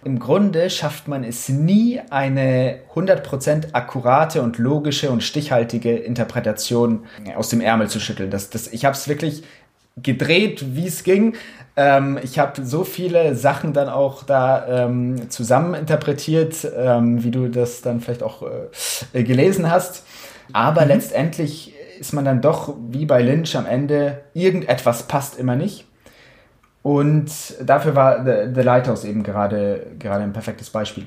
Im Grunde schafft man es nie, eine hundert Prozent akkurate und logische und stichhaltige Interpretation aus dem Ärmel zu schütteln. Das, das, ich habe es wirklich gedreht, wie es ging. Ähm, ich habe so viele Sachen dann auch da ähm, zusammen interpretiert, ähm, wie du das dann vielleicht auch äh, gelesen hast. Aber mhm. letztendlich ist man dann doch, wie bei Lynch am Ende, irgendetwas passt immer nicht. Und dafür war The, The Lighthouse eben gerade, gerade ein perfektes Beispiel.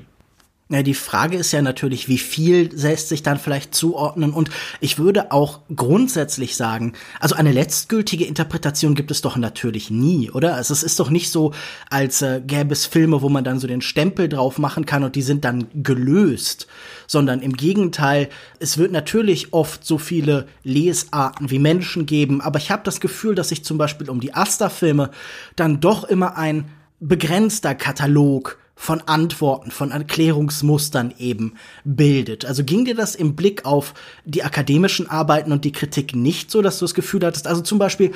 Ja, die Frage ist ja natürlich, wie viel lässt sich dann vielleicht zuordnen? Und ich würde auch grundsätzlich sagen, also eine letztgültige Interpretation gibt es doch natürlich nie, oder? Also es ist doch nicht so, als äh, gäbe es Filme, wo man dann so den Stempel drauf machen kann und die sind dann gelöst. Sondern im Gegenteil, es wird natürlich oft so viele Lesarten wie Menschen geben. Aber ich habe das Gefühl, dass sich zum Beispiel um die Aster-Filme dann doch immer ein begrenzter Katalog von Antworten, von Erklärungsmustern eben bildet. Also ging dir das im Blick auf die akademischen Arbeiten und die Kritik nicht so, dass du das Gefühl hattest? Also zum Beispiel,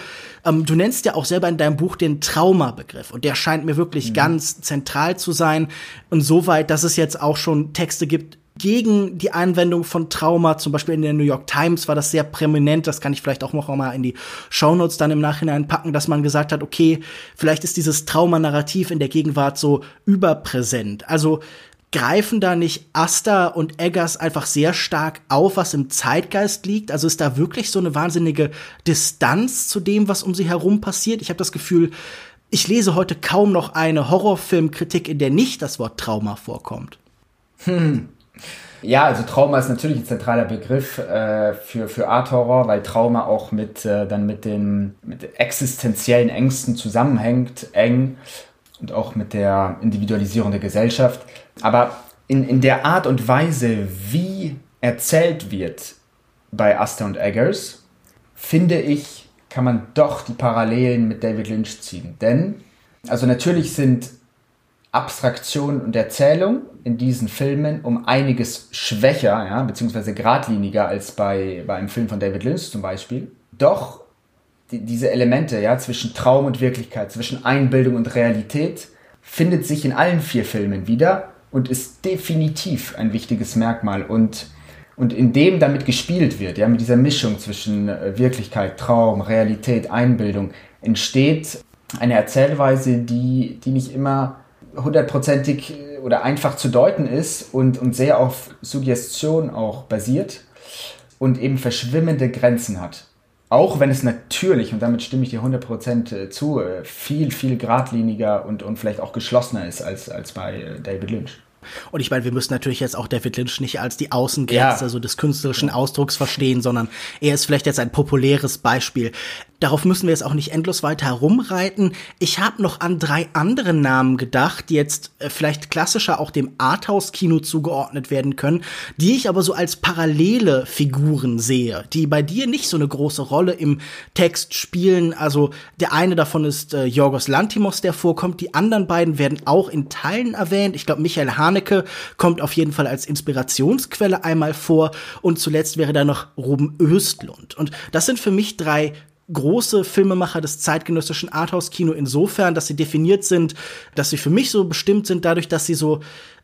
ähm, du nennst ja auch selber in deinem Buch den Trauma-Begriff und der scheint mir wirklich mhm. ganz zentral zu sein. Insoweit, dass es jetzt auch schon Texte gibt gegen die Anwendung von Trauma, zum Beispiel in der New York Times war das sehr prominent, das kann ich vielleicht auch noch mal in die Shownotes dann im Nachhinein packen, dass man gesagt hat, okay, vielleicht ist dieses Traumanarrativ in der Gegenwart so überpräsent. Also greifen da nicht Aster und Eggers einfach sehr stark auf, was im Zeitgeist liegt? Also ist da wirklich so eine wahnsinnige Distanz zu dem, was um sie herum passiert? Ich habe das Gefühl, ich lese heute kaum noch eine Horrorfilmkritik, in der nicht das Wort Trauma vorkommt. Hm. Ja, also Trauma ist natürlich ein zentraler Begriff äh, für, für Art-Horror, weil Trauma auch mit, äh, dann mit den mit existenziellen Ängsten zusammenhängt, eng, und auch mit der Individualisierung der Gesellschaft. Aber in, in der Art und Weise, wie erzählt wird bei Aster und Eggers, finde ich, kann man doch die Parallelen mit David Lynch ziehen. Denn, also natürlich sind Abstraktion und Erzählung in diesen Filmen um einiges schwächer, ja, beziehungsweise geradliniger als bei, bei einem Film von David Lynch zum Beispiel. Doch die, diese Elemente, ja, zwischen Traum und Wirklichkeit, zwischen Einbildung und Realität, findet sich in allen vier Filmen wieder und ist definitiv ein wichtiges Merkmal. Und, und indem damit gespielt wird, ja, mit dieser Mischung zwischen Wirklichkeit, Traum, Realität, Einbildung, entsteht eine Erzählweise, die, die nicht immer hundertprozentig oder einfach zu deuten ist und, und sehr auf Suggestion auch basiert und eben verschwimmende Grenzen hat. Auch wenn es natürlich, und damit stimme ich dir hundert Prozent zu, viel, viel geradliniger und, und vielleicht auch geschlossener ist als, als bei David Lynch. Und ich meine, wir müssen natürlich jetzt auch David Lynch nicht als die Außengrenze, ja, so des künstlerischen Ausdrucks verstehen, sondern er ist vielleicht jetzt ein populäres Beispiel. Darauf müssen wir jetzt auch nicht endlos weiter herumreiten. Ich habe noch an drei andere Namen gedacht, die jetzt vielleicht klassischer auch dem Arthouse-Kino zugeordnet werden können, die ich aber so als parallele Figuren sehe, die bei dir nicht so eine große Rolle im Text spielen. Also der eine davon ist äh, Yorgos Lanthimos, der vorkommt. Die anderen beiden werden auch in Teilen erwähnt. Ich glaube, Michael Haneke kommt auf jeden Fall als Inspirationsquelle einmal vor. Und zuletzt wäre da noch Ruben Östlund. Und das sind für mich drei große Filmemacher des zeitgenössischen Arthouse-Kino insofern, dass sie definiert sind, dass sie für mich so bestimmt sind dadurch, dass sie so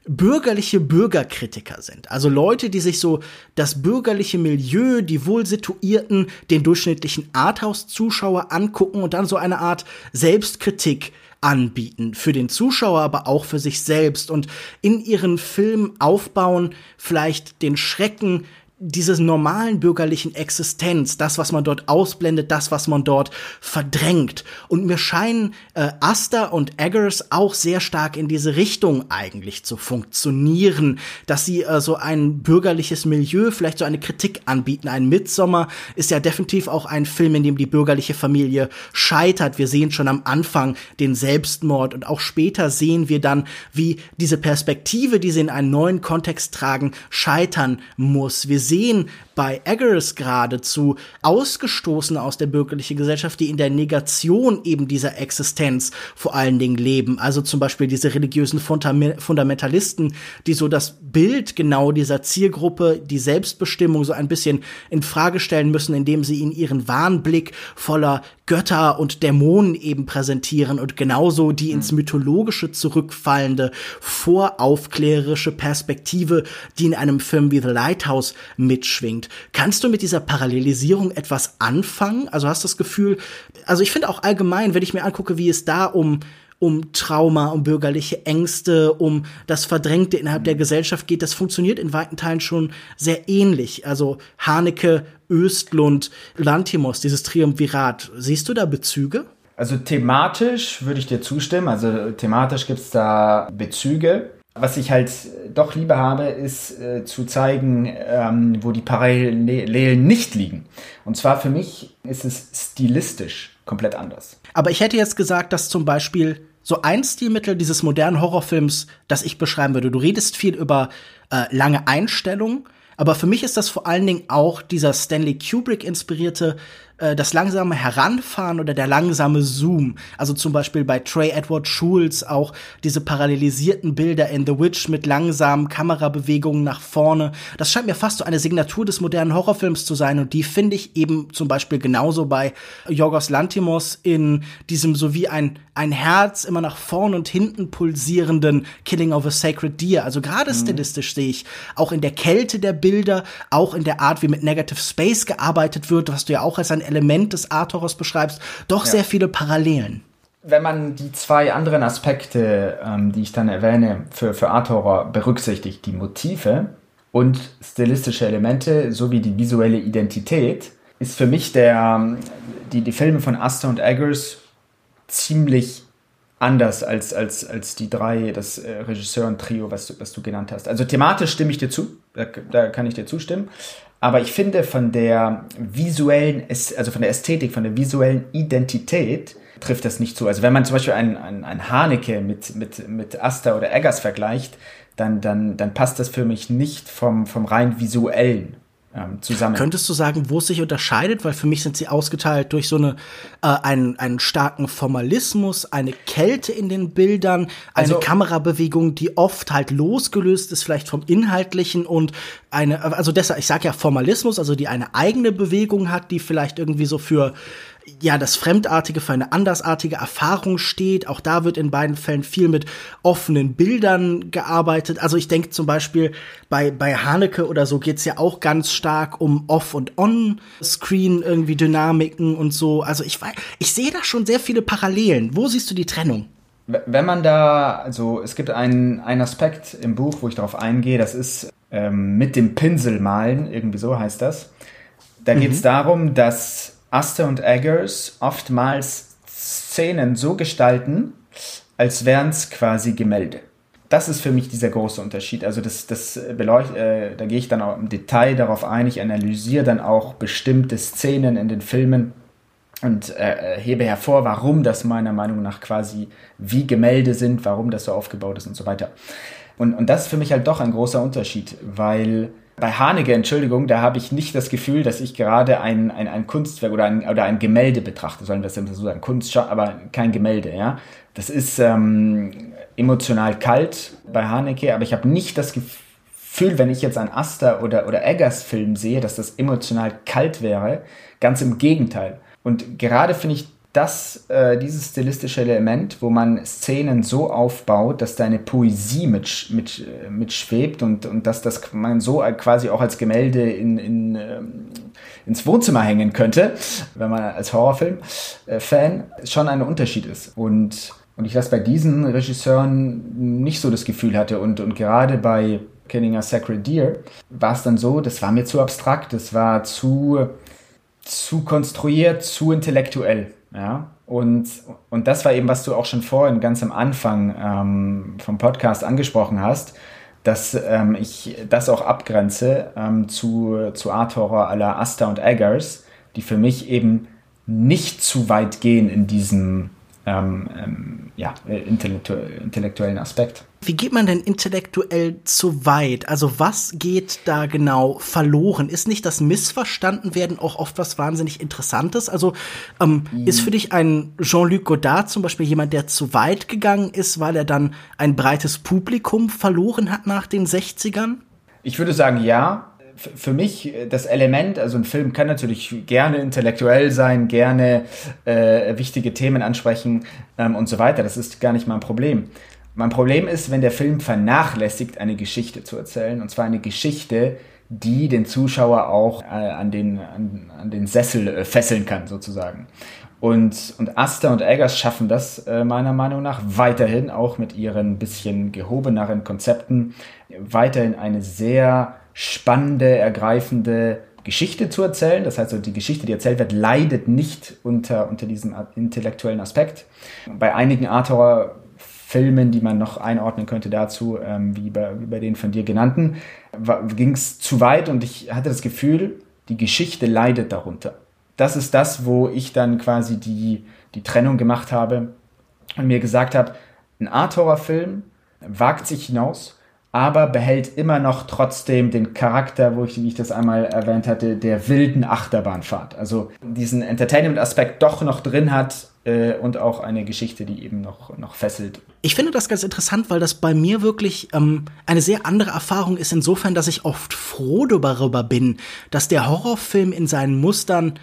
bürgerliche Bürgerkritiker sind. Also Leute, die sich so das bürgerliche Milieu, die Wohlsituierten, den durchschnittlichen Arthouse-Zuschauer angucken und dann so eine Art Selbstkritik anbieten. Für den Zuschauer, aber auch für sich selbst und in ihren Filmen aufbauen, vielleicht den Schrecken, diese normalen bürgerlichen Existenz, das, was man dort ausblendet, das, was man dort verdrängt. Und mir scheinen äh, Aster und Eggers auch sehr stark in diese Richtung eigentlich zu funktionieren, dass sie äh, so ein bürgerliches Milieu, vielleicht so eine Kritik anbieten. Ein Midsommar ist ja definitiv auch ein Film, in dem die bürgerliche Familie scheitert. Wir sehen schon am Anfang den Selbstmord und auch später sehen wir dann, wie diese Perspektive, die sie in einen neuen Kontext tragen, scheitern muss. Wir sehen bei Eggers geradezu Ausgestoßene aus der bürgerlichen Gesellschaft, die in der Negation eben dieser Existenz vor allen Dingen leben. Also zum Beispiel diese religiösen Fundamentalisten, die so das Bild genau dieser Zielgruppe, die Selbstbestimmung so ein bisschen in Frage stellen müssen, indem sie ihnen ihren Wahnblick voller Götter und Dämonen eben präsentieren und genauso die ins Mythologische zurückfallende voraufklärerische Perspektive, die in einem Film wie The Lighthouse mitschwingt. Kannst du mit dieser Parallelisierung etwas anfangen? Also hast du das Gefühl, also ich finde auch allgemein, wenn ich mir angucke, wie es da um um Trauma, um bürgerliche Ängste, um das Verdrängte innerhalb der Gesellschaft geht, das funktioniert in weiten Teilen schon sehr ähnlich. Also Haneke, Östlund, Lanthimos, dieses Triumvirat. Siehst du da Bezüge? Also thematisch würde ich dir zustimmen. Also thematisch gibt es da Bezüge. Was ich halt doch lieber habe, ist äh, zu zeigen, ähm, wo die Parallelen nicht liegen. Und zwar für mich ist es stilistisch komplett anders. Aber ich hätte jetzt gesagt, dass zum Beispiel so ein Stilmittel dieses modernen Horrorfilms, das ich beschreiben würde, du redest viel über äh, lange Einstellungen, aber für mich ist das vor allen Dingen auch dieser Stanley Kubrick inspirierte, äh, das langsame Heranfahren oder der langsame Zoom. Also zum Beispiel bei Trey Edward Schultz auch diese parallelisierten Bilder in The Witch mit langsamen Kamerabewegungen nach vorne. Das scheint mir fast so eine Signatur des modernen Horrorfilms zu sein und die finde ich eben zum Beispiel genauso bei Yorgos Lanthimos in diesem so wie ein, ein Herz immer nach vorne und hinten pulsierenden Killing of a Sacred Deer. Also gerade mhm. stilistisch sehe ich auch in der Kälte der Bilder, auch in der Art, wie mit Negative Space gearbeitet wird, was du ja auch als ein Element des Art-Horrors beschreibst, doch ja. sehr viele Parallelen. Wenn man die zwei anderen Aspekte, ähm, die ich dann erwähne, für, für Art-Horror berücksichtigt, die Motive und stilistische Elemente sowie die visuelle Identität, ist für mich der, die, die Filme von Aster und Eggers ziemlich anders als, als, als die drei, das äh, Regisseuren-Trio, was du, was du genannt hast. Also thematisch stimme ich dir zu, da, da kann ich dir zustimmen. Aber ich finde von der visuellen, also von der Ästhetik, von der visuellen Identität trifft das nicht zu. Also wenn man zum Beispiel einen, einen, einen Haneke mit, mit, mit Aster oder Eggers vergleicht, dann, dann, dann passt das für mich nicht vom, vom rein visuellen zusammen. Könntest du sagen, wo es sich unterscheidet? Weil für mich sind sie ausgeteilt durch so eine, äh, einen, einen starken Formalismus, eine Kälte in den Bildern, eine also, Kamerabewegung, die oft halt losgelöst ist, vielleicht vom Inhaltlichen und eine, also deshalb, ich sag ja Formalismus, also die eine eigene Bewegung hat, die vielleicht irgendwie so für ja, das Fremdartige für eine andersartige Erfahrung steht. Auch da wird in beiden Fällen viel mit offenen Bildern gearbeitet. Also ich denke zum Beispiel bei, bei Haneke oder so geht's ja auch ganz stark um Off- und On-Screen irgendwie Dynamiken und so. Also ich ich sehe da schon sehr viele Parallelen. Wo siehst du die Trennung? Wenn man da, also es gibt einen, einen Aspekt im Buch, wo ich darauf eingehe, das ist ähm, mit dem Pinsel malen, irgendwie so heißt das. Da geht's mhm. darum, dass Aster und Eggers oftmals Szenen so gestalten, als wären es quasi Gemälde. Das ist für mich dieser große Unterschied. Also das, das beleucht, äh, da gehe ich dann auch im Detail darauf ein. Ich analysiere dann auch bestimmte Szenen in den Filmen und äh, hebe hervor, warum das meiner Meinung nach quasi wie Gemälde sind, warum das so aufgebaut ist und so weiter. Und, und das ist für mich halt doch ein großer Unterschied, weil bei Haneke, Entschuldigung, da habe ich nicht das Gefühl, dass ich gerade ein, ein, ein Kunstwerk oder ein, oder ein Gemälde betrachte, sollen wir es so sagen, Kunst, aber kein Gemälde, ja. Das ist ähm, emotional kalt bei Haneke, aber ich habe nicht das Gefühl, wenn ich jetzt einen Aster oder, oder Eggers-Film sehe, dass das emotional kalt wäre, ganz im Gegenteil. Und gerade finde ich das, äh, dieses stilistische Element, wo man Szenen so aufbaut, dass da eine Poesie mit, mit, mit schwebt und, und dass das man so quasi auch als Gemälde in, in, ähm, ins Wohnzimmer hängen könnte, wenn man als Horrorfilm-Fan schon ein Unterschied ist. Und, und ich das bei diesen Regisseuren nicht so das Gefühl hatte. Und, und gerade bei Killing a Sacred Deer, war es dann so, das war mir zu abstrakt, das war zu, zu konstruiert, zu intellektuell, ja. Und, und das war eben, was du auch schon vorhin ganz am Anfang ähm, vom Podcast angesprochen hast, dass ähm, ich das auch abgrenze ähm, zu, zu Art-Horror à la Aster und Eggers, die für mich eben nicht zu weit gehen in diesem ähm, ähm, ja, intellektu- intellektuellen Aspekt. Wie geht man denn intellektuell zu weit? Also was geht da genau verloren? Ist nicht das Missverstandenwerden auch oft was wahnsinnig Interessantes? Also ähm, mhm. ist für dich ein Jean-Luc Godard zum Beispiel jemand, der zu weit gegangen ist, weil er dann ein breites Publikum verloren hat nach den sechzigern? Ich würde sagen, ja. Für mich das Element, also ein Film kann natürlich gerne intellektuell sein, gerne äh, wichtige Themen ansprechen ähm, und so weiter. Das ist gar nicht mein Problem. Mein Problem ist, wenn der Film vernachlässigt, eine Geschichte zu erzählen. Und zwar eine Geschichte, die den Zuschauer auch äh, an den, an, an den Sessel äh, fesseln kann, sozusagen. Und, und Aster und Eggers schaffen das äh, meiner Meinung nach weiterhin, auch mit ihren bisschen gehobeneren Konzepten, weiterhin eine sehr spannende, ergreifende Geschichte zu erzählen. Das heißt, die Geschichte, die erzählt wird, leidet nicht unter, unter diesem intellektuellen Aspekt. Bei einigen Art-Horror-Filmen, die man noch einordnen könnte dazu, ähm, wie, bei, wie bei den von dir genannten, ging es zu weit und ich hatte das Gefühl, die Geschichte leidet darunter. Das ist das, wo ich dann quasi die, die Trennung gemacht habe und mir gesagt habe, ein Art-Horror-Film wagt sich hinaus, aber behält immer noch trotzdem den Charakter, wo ich, wie ich das einmal erwähnt hatte, der wilden Achterbahnfahrt. Also diesen Entertainment-Aspekt doch noch drin hat äh, und auch eine Geschichte, die eben noch, noch fesselt. Ich finde das ganz interessant, weil das bei mir wirklich ähm, eine sehr andere Erfahrung ist, insofern, dass ich oft froh darüber bin, dass der Horrorfilm in seinen Mustern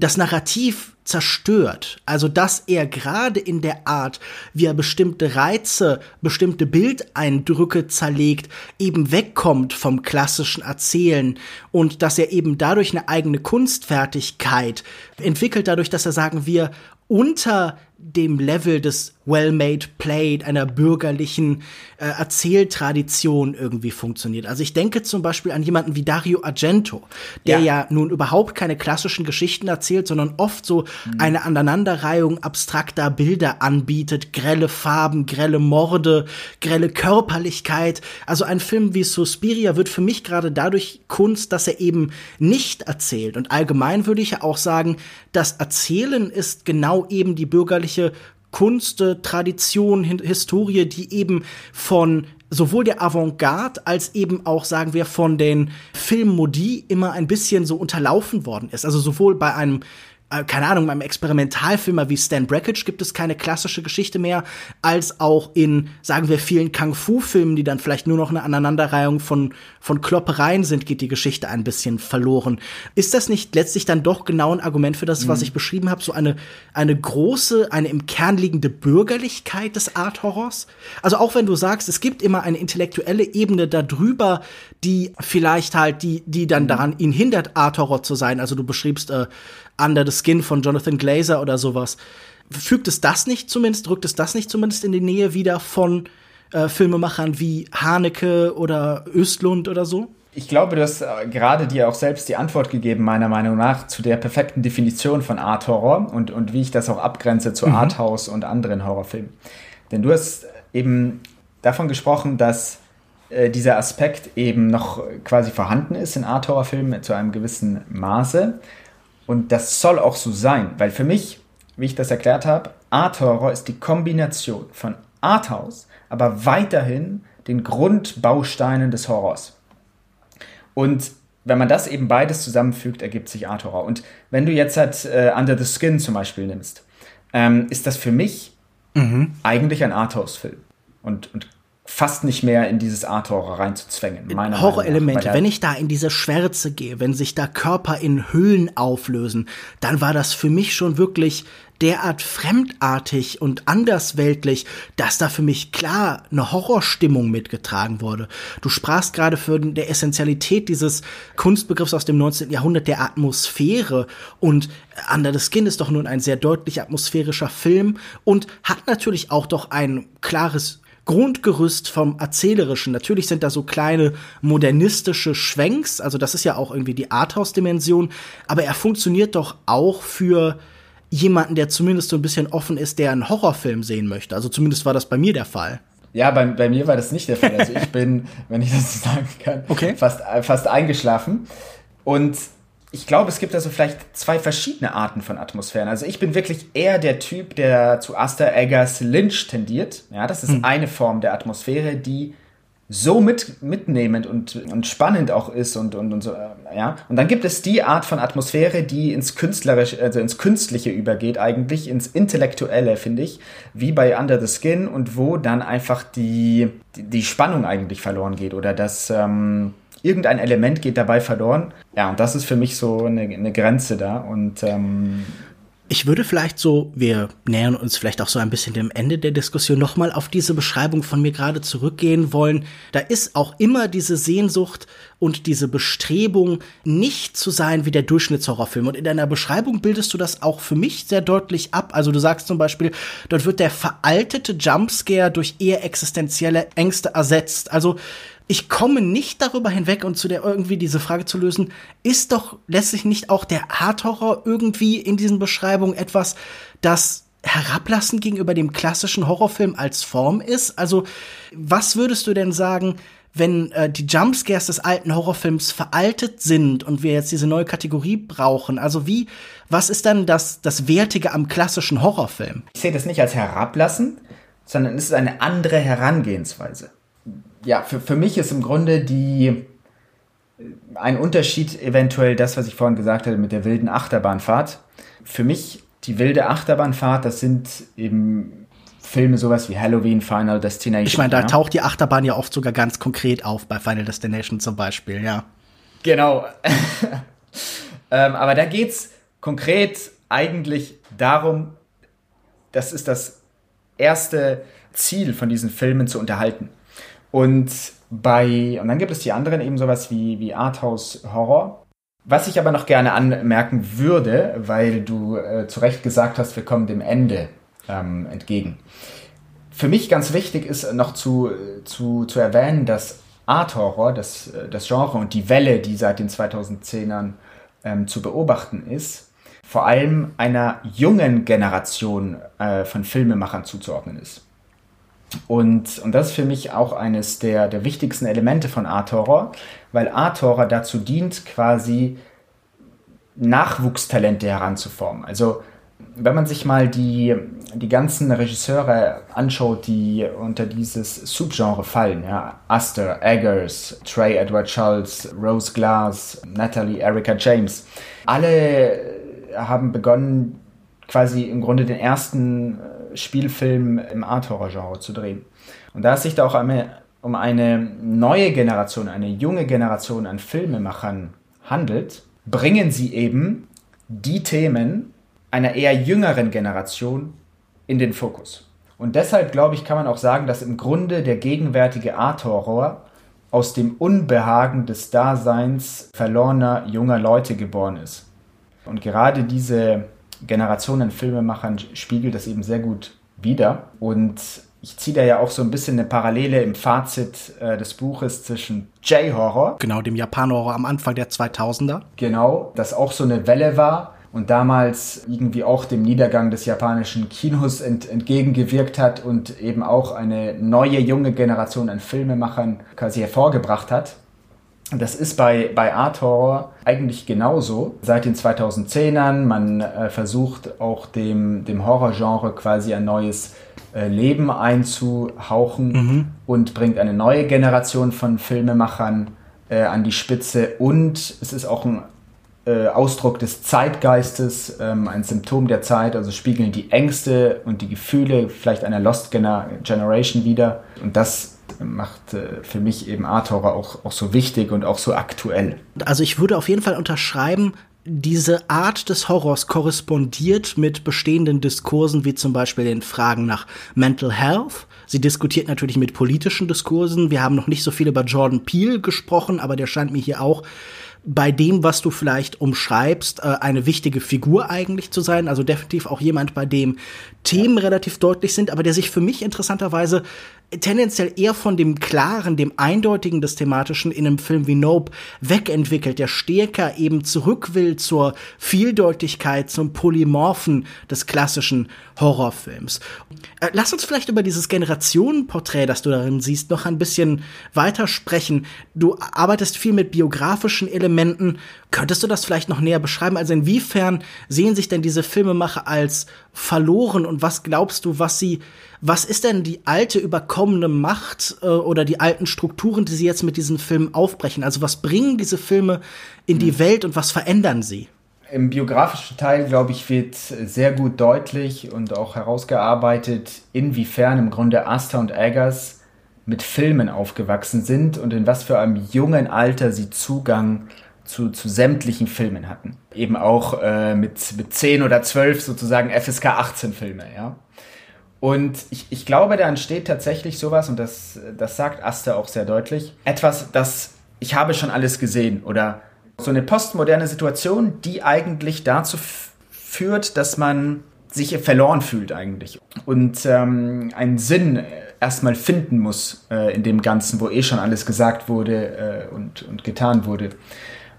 das Narrativ zerstört. Also, dass er gerade in der Art, wie er bestimmte Reize, bestimmte Bildeindrücke zerlegt, eben wegkommt vom klassischen Erzählen und dass er eben dadurch eine eigene Kunstfertigkeit entwickelt, dadurch, dass er, sagen wir, unter dem Level des well-made play, einer bürgerlichen äh, Erzähltradition irgendwie funktioniert. Also ich denke zum Beispiel an jemanden wie Dario Argento, der ja, ja nun überhaupt keine klassischen Geschichten erzählt, sondern oft so mhm. eine Aneinanderreihung abstrakter Bilder anbietet, grelle Farben, grelle Morde, grelle Körperlichkeit. Also ein Film wie Suspiria wird für mich gerade dadurch Kunst, dass er eben nicht erzählt. Und allgemein würde ich ja auch sagen, das Erzählen ist genau eben die bürgerliche Kunst, Tradition, Historie, die eben von sowohl der Avantgarde als eben auch, sagen wir, von den Filmmodi immer ein bisschen so unterlaufen worden ist. Also sowohl bei einem, äh, keine Ahnung, bei einem Experimentalfilmer wie Stan Brakhage gibt es keine klassische Geschichte mehr, als auch in, sagen wir, vielen Kung-Fu-Filmen, die dann vielleicht nur noch eine Aneinanderreihung von, von Kloppereien sind, geht die Geschichte ein bisschen verloren. Ist das nicht letztlich dann doch genau ein Argument für das, mhm. was ich beschrieben habe, so eine, eine große, eine im Kern liegende Bürgerlichkeit des Art-Horrors? Also auch wenn du sagst, es gibt immer eine intellektuelle Ebene darüber, die vielleicht halt, die, die dann mhm. daran ihn hindert, Art-Horror zu sein. Also du beschriebst äh, Under the Skin von Jonathan Glazer oder sowas. Fügt es das nicht zumindest, drückt es das nicht zumindest in die Nähe wieder von äh, Filmemachern wie Haneke oder Östlund oder so? Ich glaube, du hast gerade dir auch selbst die Antwort gegeben, meiner Meinung nach, zu der perfekten Definition von Art-Horror und, und wie ich das auch abgrenze zu mhm. Arthouse und anderen Horrorfilmen. Denn du hast eben davon gesprochen, dass äh, dieser Aspekt eben noch quasi vorhanden ist in Art-Horrorfilmen zu einem gewissen Maße. Und das soll auch so sein, weil für mich, wie ich das erklärt habe, Art-Horror ist die Kombination von Arthouse, aber weiterhin den Grundbausteinen des Horrors. Und wenn man das eben beides zusammenfügt, ergibt sich Art-Horror. Und wenn du jetzt halt äh, Under the Skin zum Beispiel nimmst, ähm, ist das für mich mhm. eigentlich ein Arthouse-Film. Und, und fast nicht mehr in dieses Art-Horror reinzuzwängen. Horror-Elemente, wenn ich da in diese Schwärze gehe, wenn sich da Körper in Höhlen auflösen, dann war das für mich schon wirklich derart fremdartig und andersweltlich, dass da für mich klar eine Horrorstimmung mitgetragen wurde. Du sprachst gerade von der Essentialität dieses Kunstbegriffs aus dem neunzehnten Jahrhundert, der Atmosphäre. Und Under the Skin ist doch nun ein sehr deutlich atmosphärischer Film und hat natürlich auch doch ein klares Grundgerüst vom Erzählerischen. Natürlich sind da so kleine modernistische Schwenks, also das ist ja auch irgendwie die Arthouse-Dimension, aber er funktioniert doch auch für jemanden, der zumindest so ein bisschen offen ist, der einen Horrorfilm sehen möchte. Also zumindest war das bei mir der Fall. Ja, bei, bei mir war das nicht der Fall. Also ich bin, wenn ich das sagen kann, okay. fast, fast eingeschlafen. Und ich glaube, es gibt also vielleicht zwei verschiedene Arten von Atmosphären. Also ich bin wirklich eher der Typ, der zu Aster, Eggers, Lynch tendiert. Ja, das ist hm. eine Form der Atmosphäre, die so mit, mitnehmend und, und spannend auch ist und, und, und so, ja. Und dann gibt es die Art von Atmosphäre, die ins Künstlerische, also ins Künstliche übergeht eigentlich, ins Intellektuelle, finde ich, wie bei Under the Skin, und wo dann einfach die, die, die Spannung eigentlich verloren geht oder das, ähm, irgendein Element geht dabei verloren. Ja, und das ist für mich so eine, eine Grenze da und, ähm, ich würde vielleicht so, wir nähern uns vielleicht auch so ein bisschen dem Ende der Diskussion, nochmal auf diese Beschreibung von mir gerade zurückgehen wollen. Da ist auch immer diese Sehnsucht und diese Bestrebung, nicht zu sein wie der Durchschnittshorrorfilm. Und in deiner Beschreibung bildest du das auch für mich sehr deutlich ab. Also du sagst zum Beispiel, dort wird der veraltete Jumpscare durch eher existenzielle Ängste ersetzt. Also ich komme nicht darüber hinweg, und zu der irgendwie diese Frage zu lösen, ist doch letztlich nicht auch der Art-Horror irgendwie in diesen Beschreibungen etwas, das herablassend gegenüber dem klassischen Horrorfilm als Form ist? Also was würdest du denn sagen, wenn äh, die Jumpscares des alten Horrorfilms veraltet sind und wir jetzt diese neue Kategorie brauchen? Also wie, was ist dann das, das Wertige am klassischen Horrorfilm? Ich sehe das nicht als herablassen, sondern es ist eine andere Herangehensweise. Ja, für, für mich ist im Grunde die, ein Unterschied eventuell das, was ich vorhin gesagt hatte mit der wilden Achterbahnfahrt. Für mich, die wilde Achterbahnfahrt, das sind eben Filme sowas wie Halloween, Final Destination. Ich meine, da ja? taucht die Achterbahn ja oft sogar ganz konkret auf, bei Final Destination zum Beispiel, ja. Genau. ähm, aber da geht's konkret eigentlich darum, das ist das erste Ziel von diesen Filmen, zu unterhalten. Und bei, und dann gibt es die anderen eben sowas wie, wie Arthouse Horror. Was ich aber noch gerne anmerken würde, weil du äh, zu Recht gesagt hast, wir kommen dem Ende ähm, entgegen. Für mich ganz wichtig ist noch zu, zu, zu erwähnen, dass Art Horror, das, das Genre und die Welle, die seit den zweitausendzehnern ähm, zu beobachten ist, vor allem einer jungen Generation äh, von Filmemachern zuzuordnen ist. Und, und das ist für mich auch eines der, der wichtigsten Elemente von Art Horror, weil Art Horror dazu dient, quasi Nachwuchstalente heranzuformen. Also wenn man sich mal die, die ganzen Regisseure anschaut, die unter dieses Subgenre fallen, ja, Aster, Eggers, Trey Edward Schultz, Rose Glass, Natalie Erika James, alle haben begonnen, quasi im Grunde den ersten Spielfilm im Art-Horror-Genre zu drehen. Und da es sich da auch um eine neue Generation, eine junge Generation an Filmemachern handelt, bringen sie eben die Themen einer eher jüngeren Generation in den Fokus. Und deshalb, glaube ich, kann man auch sagen, dass im Grunde der gegenwärtige Art-Horror aus dem Unbehagen des Daseins verlorener junger Leute geboren ist. Und gerade diese Generationen Filmemachern spiegelt das eben sehr gut wider. Und ich ziehe da ja auch so ein bisschen eine Parallele im Fazit äh, des Buches zwischen J-Horror. Genau, dem Japan-Horror am Anfang der zweitausender. Genau, das auch so eine Welle war und damals irgendwie auch dem Niedergang des japanischen Kinos ent- entgegengewirkt hat und eben auch eine neue, junge Generation an Filmemachern quasi hervorgebracht hat. Das ist bei, bei Art Horror eigentlich genauso. Seit den zweitausendzehnern, man äh, versucht auch dem, dem Horrorgenre quasi ein neues äh, Leben einzuhauchen mhm. und bringt eine neue Generation von Filmemachern äh, an die Spitze. Und es ist auch ein äh, Ausdruck des Zeitgeistes, ähm, ein Symptom der Zeit. Also spiegeln die Ängste und die Gefühle vielleicht einer Lost Gener- Generation wider. Und das macht äh, für mich eben Art Horror auch, auch so wichtig und auch so aktuell. Also ich würde auf jeden Fall unterschreiben, diese Art des Horrors korrespondiert mit bestehenden Diskursen, wie zum Beispiel den Fragen nach Mental Health. Sie diskutiert natürlich mit politischen Diskursen. Wir haben noch nicht so viel über Jordan Peele gesprochen, aber der scheint mir hier auch bei dem, was du vielleicht umschreibst, eine wichtige Figur eigentlich zu sein. Also definitiv auch jemand, bei dem Themen relativ deutlich sind, aber der sich für mich interessanterweise tendenziell eher von dem Klaren, dem Eindeutigen des Thematischen in einem Film wie Nope wegentwickelt, der stärker eben zurück will zur Vieldeutigkeit, zum Polymorphen des klassischen Horrorfilms. Lass uns vielleicht über dieses Generationenporträt, das du darin siehst, noch ein bisschen weiter sprechen. Du arbeitest viel mit biografischen Elementen. Könntest du das vielleicht noch näher beschreiben? Also inwiefern sehen sich denn diese Filmemacher als verloren und was glaubst du, was sie, was ist denn die alte, überkommene Macht äh, oder die alten Strukturen, die sie jetzt mit diesen Filmen aufbrechen? Also was bringen diese Filme in die Welt und was verändern sie? Im biografischen Teil, glaube ich, wird sehr gut deutlich und auch herausgearbeitet, inwiefern im Grunde Aster und Eggers mit Filmen aufgewachsen sind und in was für einem jungen Alter sie Zugang zu, zu sämtlichen Filmen hatten. Eben auch äh, mit, mit zehn oder zwölf sozusagen F S K achtzehn Filme, ja. Und ich, ich glaube, da entsteht tatsächlich sowas, und das, das sagt Aster auch sehr deutlich, etwas, das ich habe schon alles gesehen, oder so eine postmoderne Situation, die eigentlich dazu f- führt, dass man sich verloren fühlt eigentlich und ähm, einen Sinn erstmal finden muss äh, in dem Ganzen, wo eh schon alles gesagt wurde äh, und, und getan wurde.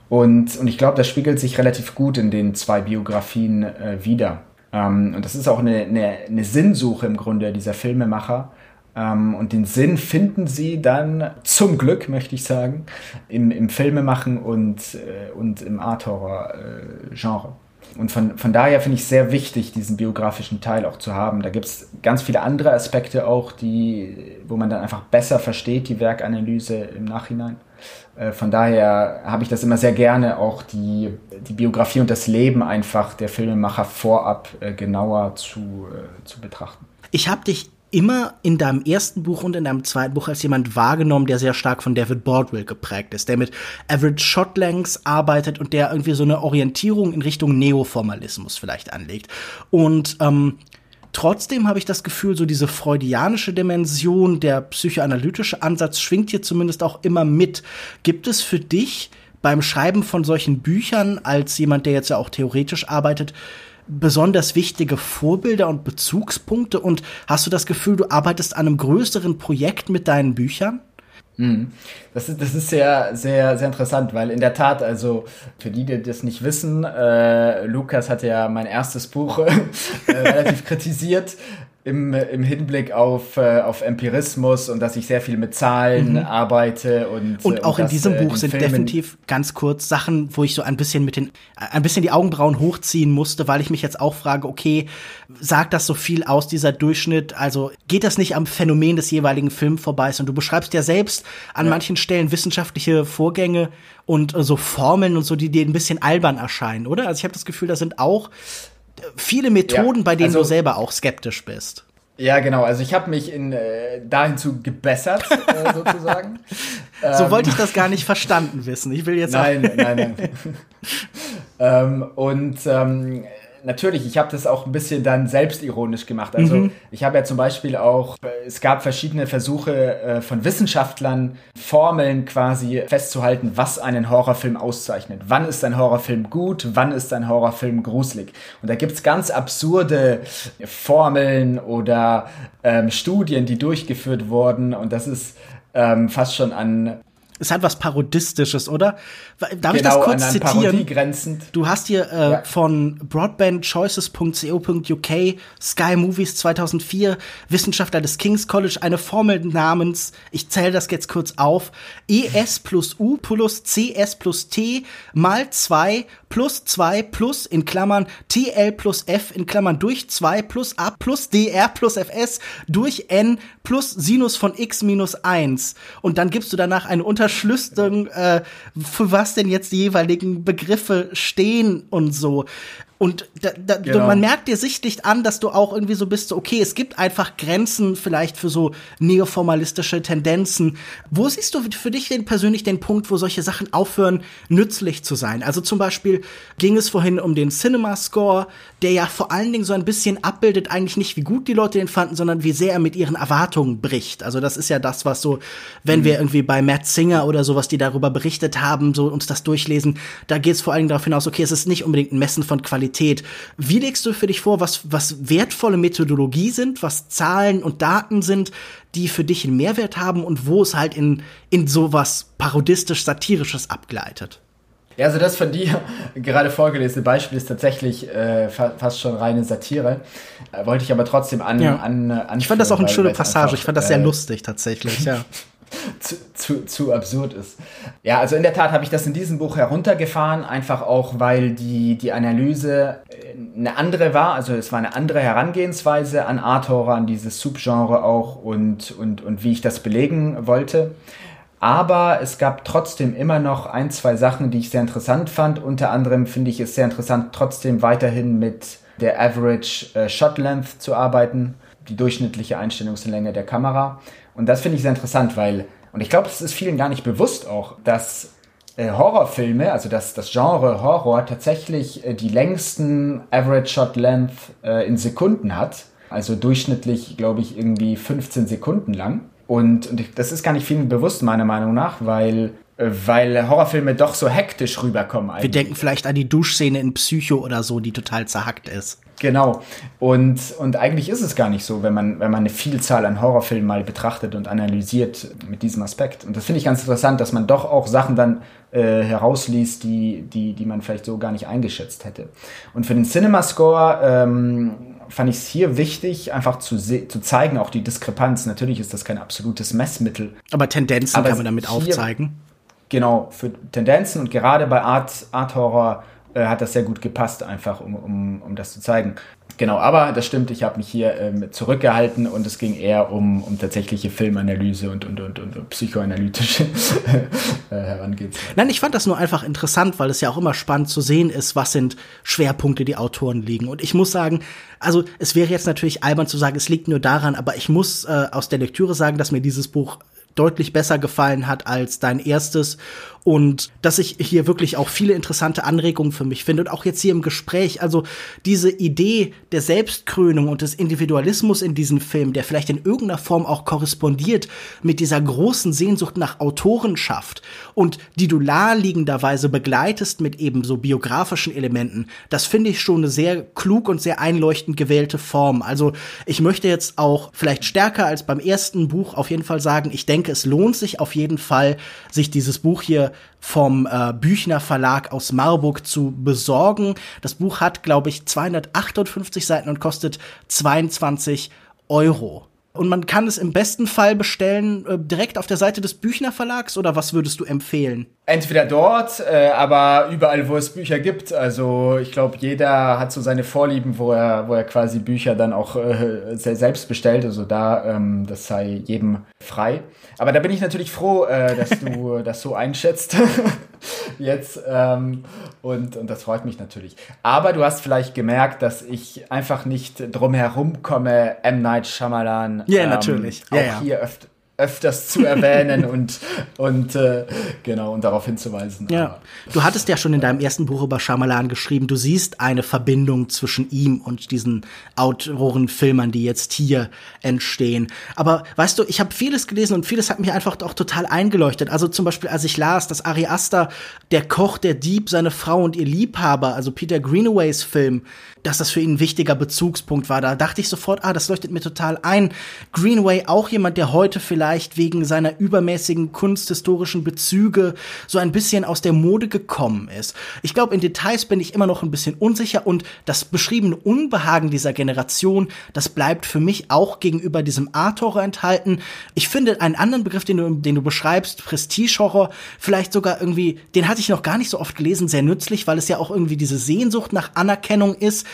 Und, und ich glaube, das spiegelt sich relativ gut in den zwei Biografien äh, wider. Ähm, und das ist auch eine, eine, eine Sinnsuche im Grunde dieser Filmemacher. Ähm, und den Sinn finden sie dann, zum Glück, möchte ich sagen, im, im Filmemachen und, äh, und im Art-Horror-Genre. Äh, und von, von daher finde ich es sehr wichtig, diesen biografischen Teil auch zu haben. Da gibt es ganz viele andere Aspekte auch, die, wo man dann einfach besser versteht, die Werkanalyse im Nachhinein. Von daher habe ich das immer sehr gerne, auch die, die Biografie und das Leben einfach der Filmemacher vorab äh, genauer zu, äh, zu betrachten. Ich habe dich immer in deinem ersten Buch und in deinem zweiten Buch als jemand wahrgenommen, der sehr stark von David Bordwell geprägt ist, der mit Average Shot Lengths arbeitet und der irgendwie so eine Orientierung in Richtung Neoformalismus vielleicht anlegt. Und ähm, Trotzdem habe ich das Gefühl, so diese freudianische Dimension, der psychoanalytische Ansatz schwingt hier zumindest auch immer mit. Gibt es für dich beim Schreiben von solchen Büchern, als jemand, der jetzt ja auch theoretisch arbeitet, besonders wichtige Vorbilder und Bezugspunkte? Und hast du das Gefühl, du arbeitest an einem größeren Projekt mit deinen Büchern? Das ist, das ist sehr, sehr, sehr interessant, weil in der Tat, also für die, die das nicht wissen, äh, Lukas hat ja mein erstes Buch äh, relativ kritisiert im, im Hinblick auf, äh, auf Empirismus und dass ich sehr viel mit Zahlen mhm. arbeite. Und, und auch und in das, diesem äh, Buch in sind Filmen definitiv ganz kurz Sachen, wo ich so ein bisschen mit den, ein bisschen die Augenbrauen hochziehen musste, weil ich mich jetzt auch frage, okay, sagt das so viel aus, dieser Durchschnitt? Also geht das nicht am Phänomen des jeweiligen Films vorbei? Und du beschreibst ja selbst an ja. manchen Stellen wissenschaftliche Vorgänge und so Formeln und so, die dir ein bisschen albern erscheinen, oder? Also ich habe das Gefühl, da sind auch viele Methoden, ja, bei denen also, du selber auch skeptisch bist. Ja, genau. Also ich habe mich in, äh, dahinzu gebessert, äh, sozusagen. So ähm, wollte ich das gar nicht verstanden wissen. Ich will jetzt Nein, auch nein, nein. ähm, und ähm, natürlich, ich habe das auch ein bisschen dann selbstironisch gemacht. Also mhm. ich habe ja zum Beispiel auch, es gab verschiedene Versuche äh, von Wissenschaftlern, Formeln quasi festzuhalten, was einen Horrorfilm auszeichnet. Wann ist ein Horrorfilm gut, wann ist ein Horrorfilm gruselig? Und da gibt's ganz absurde Formeln oder ähm, Studien, die durchgeführt wurden. Und das ist ähm, fast schon an... Es hat was Parodistisches, oder? Darf genau, ich das kurz zitieren? Du hast hier äh, ja. von broadband choices dot co dot u k, Sky Movies zweitausendvier, Wissenschaftler des King's College, eine Formel namens, ich zähle das jetzt kurz auf, E S plus U plus C S plus T mal zwei plus zwei plus in Klammern T L plus F in Klammern durch zwei plus A plus D R plus F S durch N plus Sinus von X minus eins. Und dann gibst du danach eine Unterscheidung, Verschlüsselung, äh, für was denn jetzt die jeweiligen Begriffe stehen und so. Und da, da, genau. du, man merkt dir sichtlich an, dass du auch irgendwie so bist, so, okay, es gibt einfach Grenzen vielleicht für so neoformalistische Tendenzen. Wo siehst du für dich denn persönlich den Punkt, wo solche Sachen aufhören, nützlich zu sein? Also zum Beispiel ging es vorhin um den Cinema-Score, der ja vor allen Dingen so ein bisschen abbildet, eigentlich nicht, wie gut die Leute den fanden, sondern wie sehr er mit ihren Erwartungen bricht. Also das ist ja das, was so, wenn mhm. wir irgendwie bei Matt Singer oder sowas, die darüber berichtet haben, so uns das durchlesen, da geht es vor allen Dingen darauf hinaus, okay, es ist nicht unbedingt ein Messen von Qualität. Wie legst du für dich vor, was, was wertvolle Methodologie sind, was Zahlen und Daten sind, die für dich einen Mehrwert haben und wo es halt in, in sowas parodistisch-satirisches abgleitet? Ja, also das von dir gerade vorgelesene Beispiel ist tatsächlich äh, fa- fast schon reine Satire. Äh, wollte ich aber trotzdem an, ja. an, an Ich fand das auch eine schöne Passage, ich fand das sehr äh, lustig tatsächlich, ja. Zu, zu, zu absurd ist. Ja, also in der Tat habe ich das in diesem Buch heruntergefahren, einfach auch, weil die, die Analyse eine andere war, also es war eine andere Herangehensweise an Art-Horror, an dieses Subgenre auch und, und, und wie ich das belegen wollte. Aber es gab trotzdem immer noch ein, zwei Sachen, die ich sehr interessant fand. Unter anderem finde ich es sehr interessant, trotzdem weiterhin mit der Average Shot Length zu arbeiten, die durchschnittliche Einstellungslänge der Kamera. Und das finde ich sehr interessant, weil, und ich glaube, es ist vielen gar nicht bewusst auch, dass äh, Horrorfilme, also dass das Genre Horror tatsächlich äh, die längsten Average Shot Length äh, in Sekunden hat. Also durchschnittlich, glaube ich, irgendwie fünfzehn Sekunden lang. Und, und ich, das ist gar nicht vielen bewusst, meiner Meinung nach, weil, äh, weil Horrorfilme doch so hektisch rüberkommen eigentlich. Wir denken vielleicht an die Duschszene in Psycho oder so, die total zerhackt ist. Genau. Und, und eigentlich ist es gar nicht so, wenn man, wenn man eine Vielzahl an Horrorfilmen mal betrachtet und analysiert mit diesem Aspekt. Und das finde ich ganz interessant, dass man doch auch Sachen dann äh, herausliest, die, die, die man vielleicht so gar nicht eingeschätzt hätte. Und für den Cinemascore ähm, fand ich es hier wichtig, einfach zu, se- zu zeigen, auch die Diskrepanz. Natürlich ist das kein absolutes Messmittel. Aber Tendenzen Aber kann man damit aufzeigen. Genau, für Tendenzen und gerade bei Art, Art Horror hat das sehr gut gepasst, einfach um, um, um das zu zeigen. Genau, aber das stimmt, ich habe mich hier ähm, zurückgehalten und es ging eher um, um tatsächliche Filmanalyse und, und, und, und psychoanalytische Herangehensweise. Nein, ich fand das nur einfach interessant, weil es ja auch immer spannend zu sehen ist, was sind Schwerpunkte, die Autoren liegen. Und ich muss sagen, also es wäre jetzt natürlich albern zu sagen, es liegt nur daran, aber ich muss äh, aus der Lektüre sagen, dass mir dieses Buch deutlich besser gefallen hat als dein erstes und dass ich hier wirklich auch viele interessante Anregungen für mich finde und auch jetzt hier im Gespräch, also diese Idee der Selbstkrönung und des Individualismus in diesem Film, der vielleicht in irgendeiner Form auch korrespondiert mit dieser großen Sehnsucht nach Autorenschaft und die du naheliegenderweise begleitest mit eben so biografischen Elementen, das finde ich schon eine sehr klug und sehr einleuchtend gewählte Form. Also ich möchte jetzt auch vielleicht stärker als beim ersten Buch auf jeden Fall sagen, ich denke, es lohnt sich auf jeden Fall, sich dieses Buch hier vom äh, Büchner Verlag aus Marburg zu besorgen. Das Buch hat, glaube ich, zweihundertachtundfünfzig Seiten und kostet zweiundzwanzig Euro. Und man kann es im besten Fall bestellen äh, direkt auf der Seite des Büchner Verlags oder was würdest du empfehlen? Entweder dort, äh, aber überall, wo es Bücher gibt. Also ich glaube, jeder hat so seine Vorlieben, wo er, wo er quasi Bücher dann auch äh, selbst bestellt. Also da, ähm, das sei jedem frei. Aber da bin ich natürlich froh, äh, dass du das so einschätzt jetzt. Ähm, und, und das freut mich natürlich. Aber du hast vielleicht gemerkt, dass ich einfach nicht drum herum komme, M. Night Shyamalan yeah, ähm, natürlich. auch ja, ja. hier öfter. öfters zu erwähnen und, und äh, genau und darauf hinzuweisen. Ja. Aber, du hattest ja schon in deinem ersten Buch über Shyamalan geschrieben, du siehst eine Verbindung zwischen ihm und diesen Autorenfilmern, die jetzt hier entstehen. Aber weißt du, ich habe vieles gelesen und vieles hat mich einfach auch total eingeleuchtet. Also zum Beispiel, als ich las, dass Ari Aster, der Koch, der Dieb, seine Frau und ihr Liebhaber, also Peter Greenaways Film, dass das für ihn ein wichtiger Bezugspunkt war. Da dachte ich sofort, ah, das leuchtet mir total ein. Greenaway, auch jemand, der heute vielleicht wegen seiner übermäßigen kunsthistorischen Bezüge so ein bisschen aus der Mode gekommen ist. Ich glaube, in Details bin ich immer noch ein bisschen unsicher und das beschriebene Unbehagen dieser Generation, das bleibt für mich auch gegenüber diesem Art-Horror enthalten. Ich finde einen anderen Begriff, den du, den du beschreibst, Prestige-Horror, vielleicht sogar irgendwie, den hatte ich noch gar nicht so oft gelesen, sehr nützlich, weil es ja auch irgendwie diese Sehnsucht nach Anerkennung ist.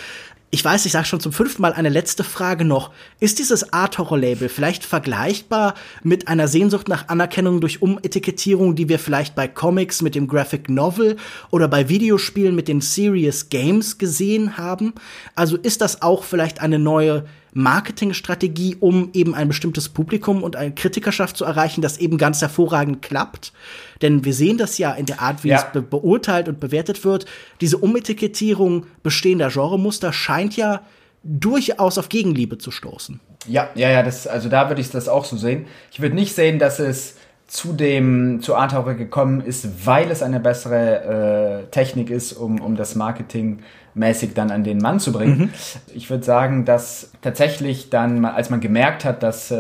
Ich weiß, ich sage schon zum fünften Mal eine letzte Frage noch. Ist dieses Art-Horror-Label vielleicht vergleichbar mit einer Sehnsucht nach Anerkennung durch Umetikettierung, die wir vielleicht bei Comics mit dem Graphic Novel oder bei Videospielen mit den Serious Games gesehen haben? Also ist das auch vielleicht eine neue Marketingstrategie, um eben ein bestimmtes Publikum und eine Kritikerschaft zu erreichen, das eben ganz hervorragend klappt? Denn wir sehen das ja in der Art, wie ja. es be- beurteilt und bewertet wird. Diese Umetikettierung bestehender Genremuster scheint ja durchaus auf Gegenliebe zu stoßen. Ja, ja, ja, das, also da würde ich das auch so sehen. Ich würde nicht sehen, dass es zu dem, zu Art Horror gekommen ist, weil es eine bessere äh, Technik ist, um, um das Marketing mäßig dann an den Mann zu bringen. Mhm. Ich würde sagen, dass tatsächlich dann, als man gemerkt hat, dass,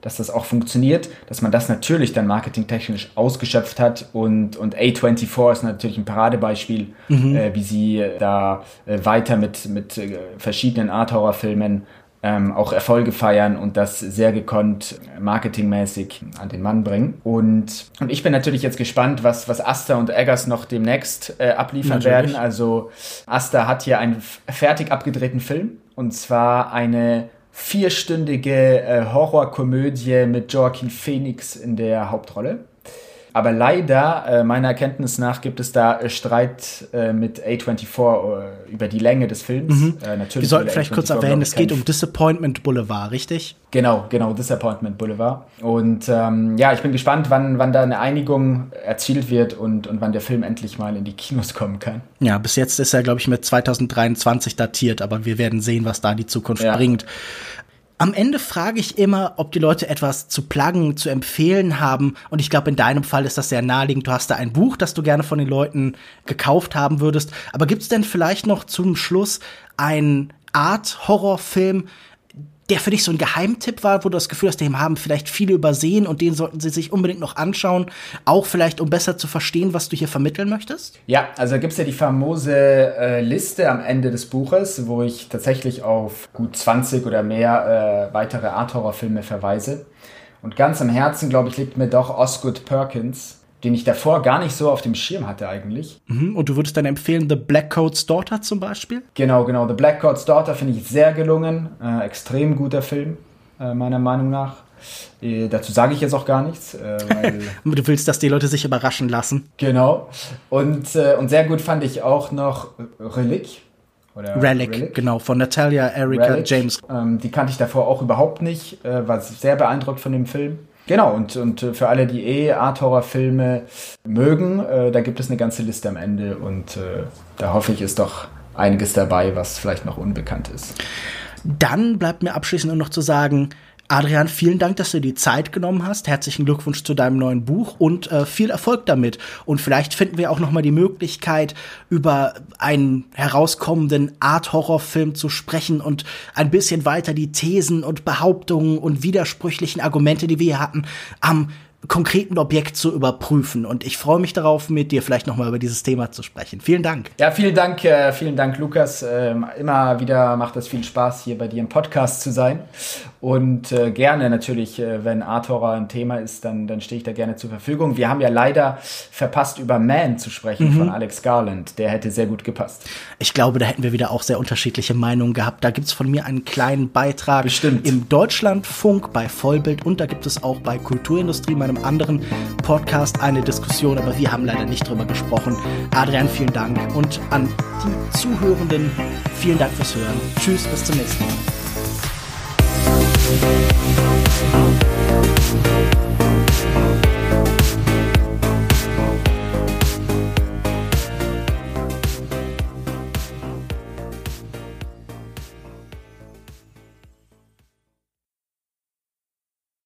dass das auch funktioniert, dass man das natürlich dann marketingtechnisch ausgeschöpft hat und, und A vierundzwanzig ist natürlich ein Paradebeispiel, mhm. äh, wie sie da äh, weiter mit, mit verschiedenen Art-Horror-Filmen ähm, auch Erfolge feiern und das sehr gekonnt marketingmäßig an den Mann bringen. Und, und ich bin natürlich jetzt gespannt, was, was Aster und Eggers noch demnächst äh, abliefern natürlich. werden. Also Aster hat hier einen f- fertig abgedrehten Film, und zwar eine vierstündige äh, Horrorkomödie mit Joaquin Phoenix in der Hauptrolle. Aber leider, äh, meiner Erkenntnis nach, gibt es da äh, Streit äh, mit A vierundzwanzig äh, über die Länge des Films. Mhm. Äh, natürlich Wir sollten vielleicht A vierundzwanzig kurz erwähnen, es geht um Disappointment Boulevard, richtig? Genau, genau, Disappointment Boulevard. Und ähm, ja, ich bin gespannt, wann, wann da eine Einigung erzielt wird und, und wann der Film endlich mal in die Kinos kommen kann. Ja, bis jetzt ist er, glaube ich, mit zwanzig dreiundzwanzig datiert, aber wir werden sehen, was da die Zukunft ja. bringt. Am Ende frage ich immer, ob die Leute etwas zu pluggen, zu empfehlen haben. Und ich glaube, in deinem Fall ist das sehr naheliegend. Du hast da ein Buch, das du gerne von den Leuten gekauft haben würdest. Aber gibt's denn vielleicht noch zum Schluss einen Art-Horrorfilm, der für dich so ein Geheimtipp war, wo du das Gefühl hast, den haben vielleicht viele übersehen und den sollten sie sich unbedingt noch anschauen, auch vielleicht, um besser zu verstehen, was du hier vermitteln möchtest? Ja, also gibt es ja die famose äh, Liste am Ende des Buches, wo ich tatsächlich auf gut zwanzig oder mehr äh, weitere Art-Horror-Filme verweise. Und ganz am Herzen, glaube ich, liegt mir doch Osgood Perkins, den ich davor gar nicht so auf dem Schirm hatte eigentlich. Mhm, und du würdest dann empfehlen The Black Coat's Daughter zum Beispiel? Genau, genau. The Black Coat's Daughter finde ich sehr gelungen. Äh, extrem guter Film, äh, meiner Meinung nach. Äh, dazu sage ich jetzt auch gar nichts. Äh, weil du willst, dass die Leute sich überraschen lassen. Genau. Und, äh, und sehr gut fand ich auch noch Relic. Oder Relic, Relic, genau, von Natalia Erika Relic. James. Ähm, die kannte ich davor auch überhaupt nicht. Äh, war sehr beeindruckt von dem Film. Genau, und, und für alle, die eh Art-Horror-Filme mögen, äh, da gibt es eine ganze Liste am Ende und äh, da hoffe ich, ist doch einiges dabei, was vielleicht noch unbekannt ist. Dann bleibt mir abschließend nur noch zu sagen, Adrian, vielen Dank, dass du dir die Zeit genommen hast. Herzlichen Glückwunsch zu deinem neuen Buch und äh, viel Erfolg damit. Und vielleicht finden wir auch noch mal die Möglichkeit, über einen herauskommenden Art-Horror-Film zu sprechen und ein bisschen weiter die Thesen und Behauptungen und widersprüchlichen Argumente, die wir hier hatten, am konkreten Objekt zu überprüfen. Und ich freue mich darauf, mit dir vielleicht noch mal über dieses Thema zu sprechen. Vielen Dank. Ja, vielen Dank, äh, vielen Dank, Lukas. Ähm, immer wieder macht es viel Spaß, hier bei dir im Podcast zu sein. Und äh, gerne natürlich, äh, wenn Art-Horror ein Thema ist, dann, dann stehe ich da gerne zur Verfügung. Wir haben ja leider verpasst, über Man zu sprechen mhm. von Alex Garland. Der hätte sehr gut gepasst. Ich glaube, da hätten wir wieder auch sehr unterschiedliche Meinungen gehabt. Da gibt es von mir einen kleinen Beitrag Bestimmt. im Deutschlandfunk bei Vollbild und da gibt es auch bei Kulturindustrie, einem anderen Podcast, eine Diskussion, aber wir haben leider nicht drüber gesprochen. Adrian, vielen Dank und an die Zuhörenden, vielen Dank fürs Hören. Tschüss, bis zum nächsten Mal.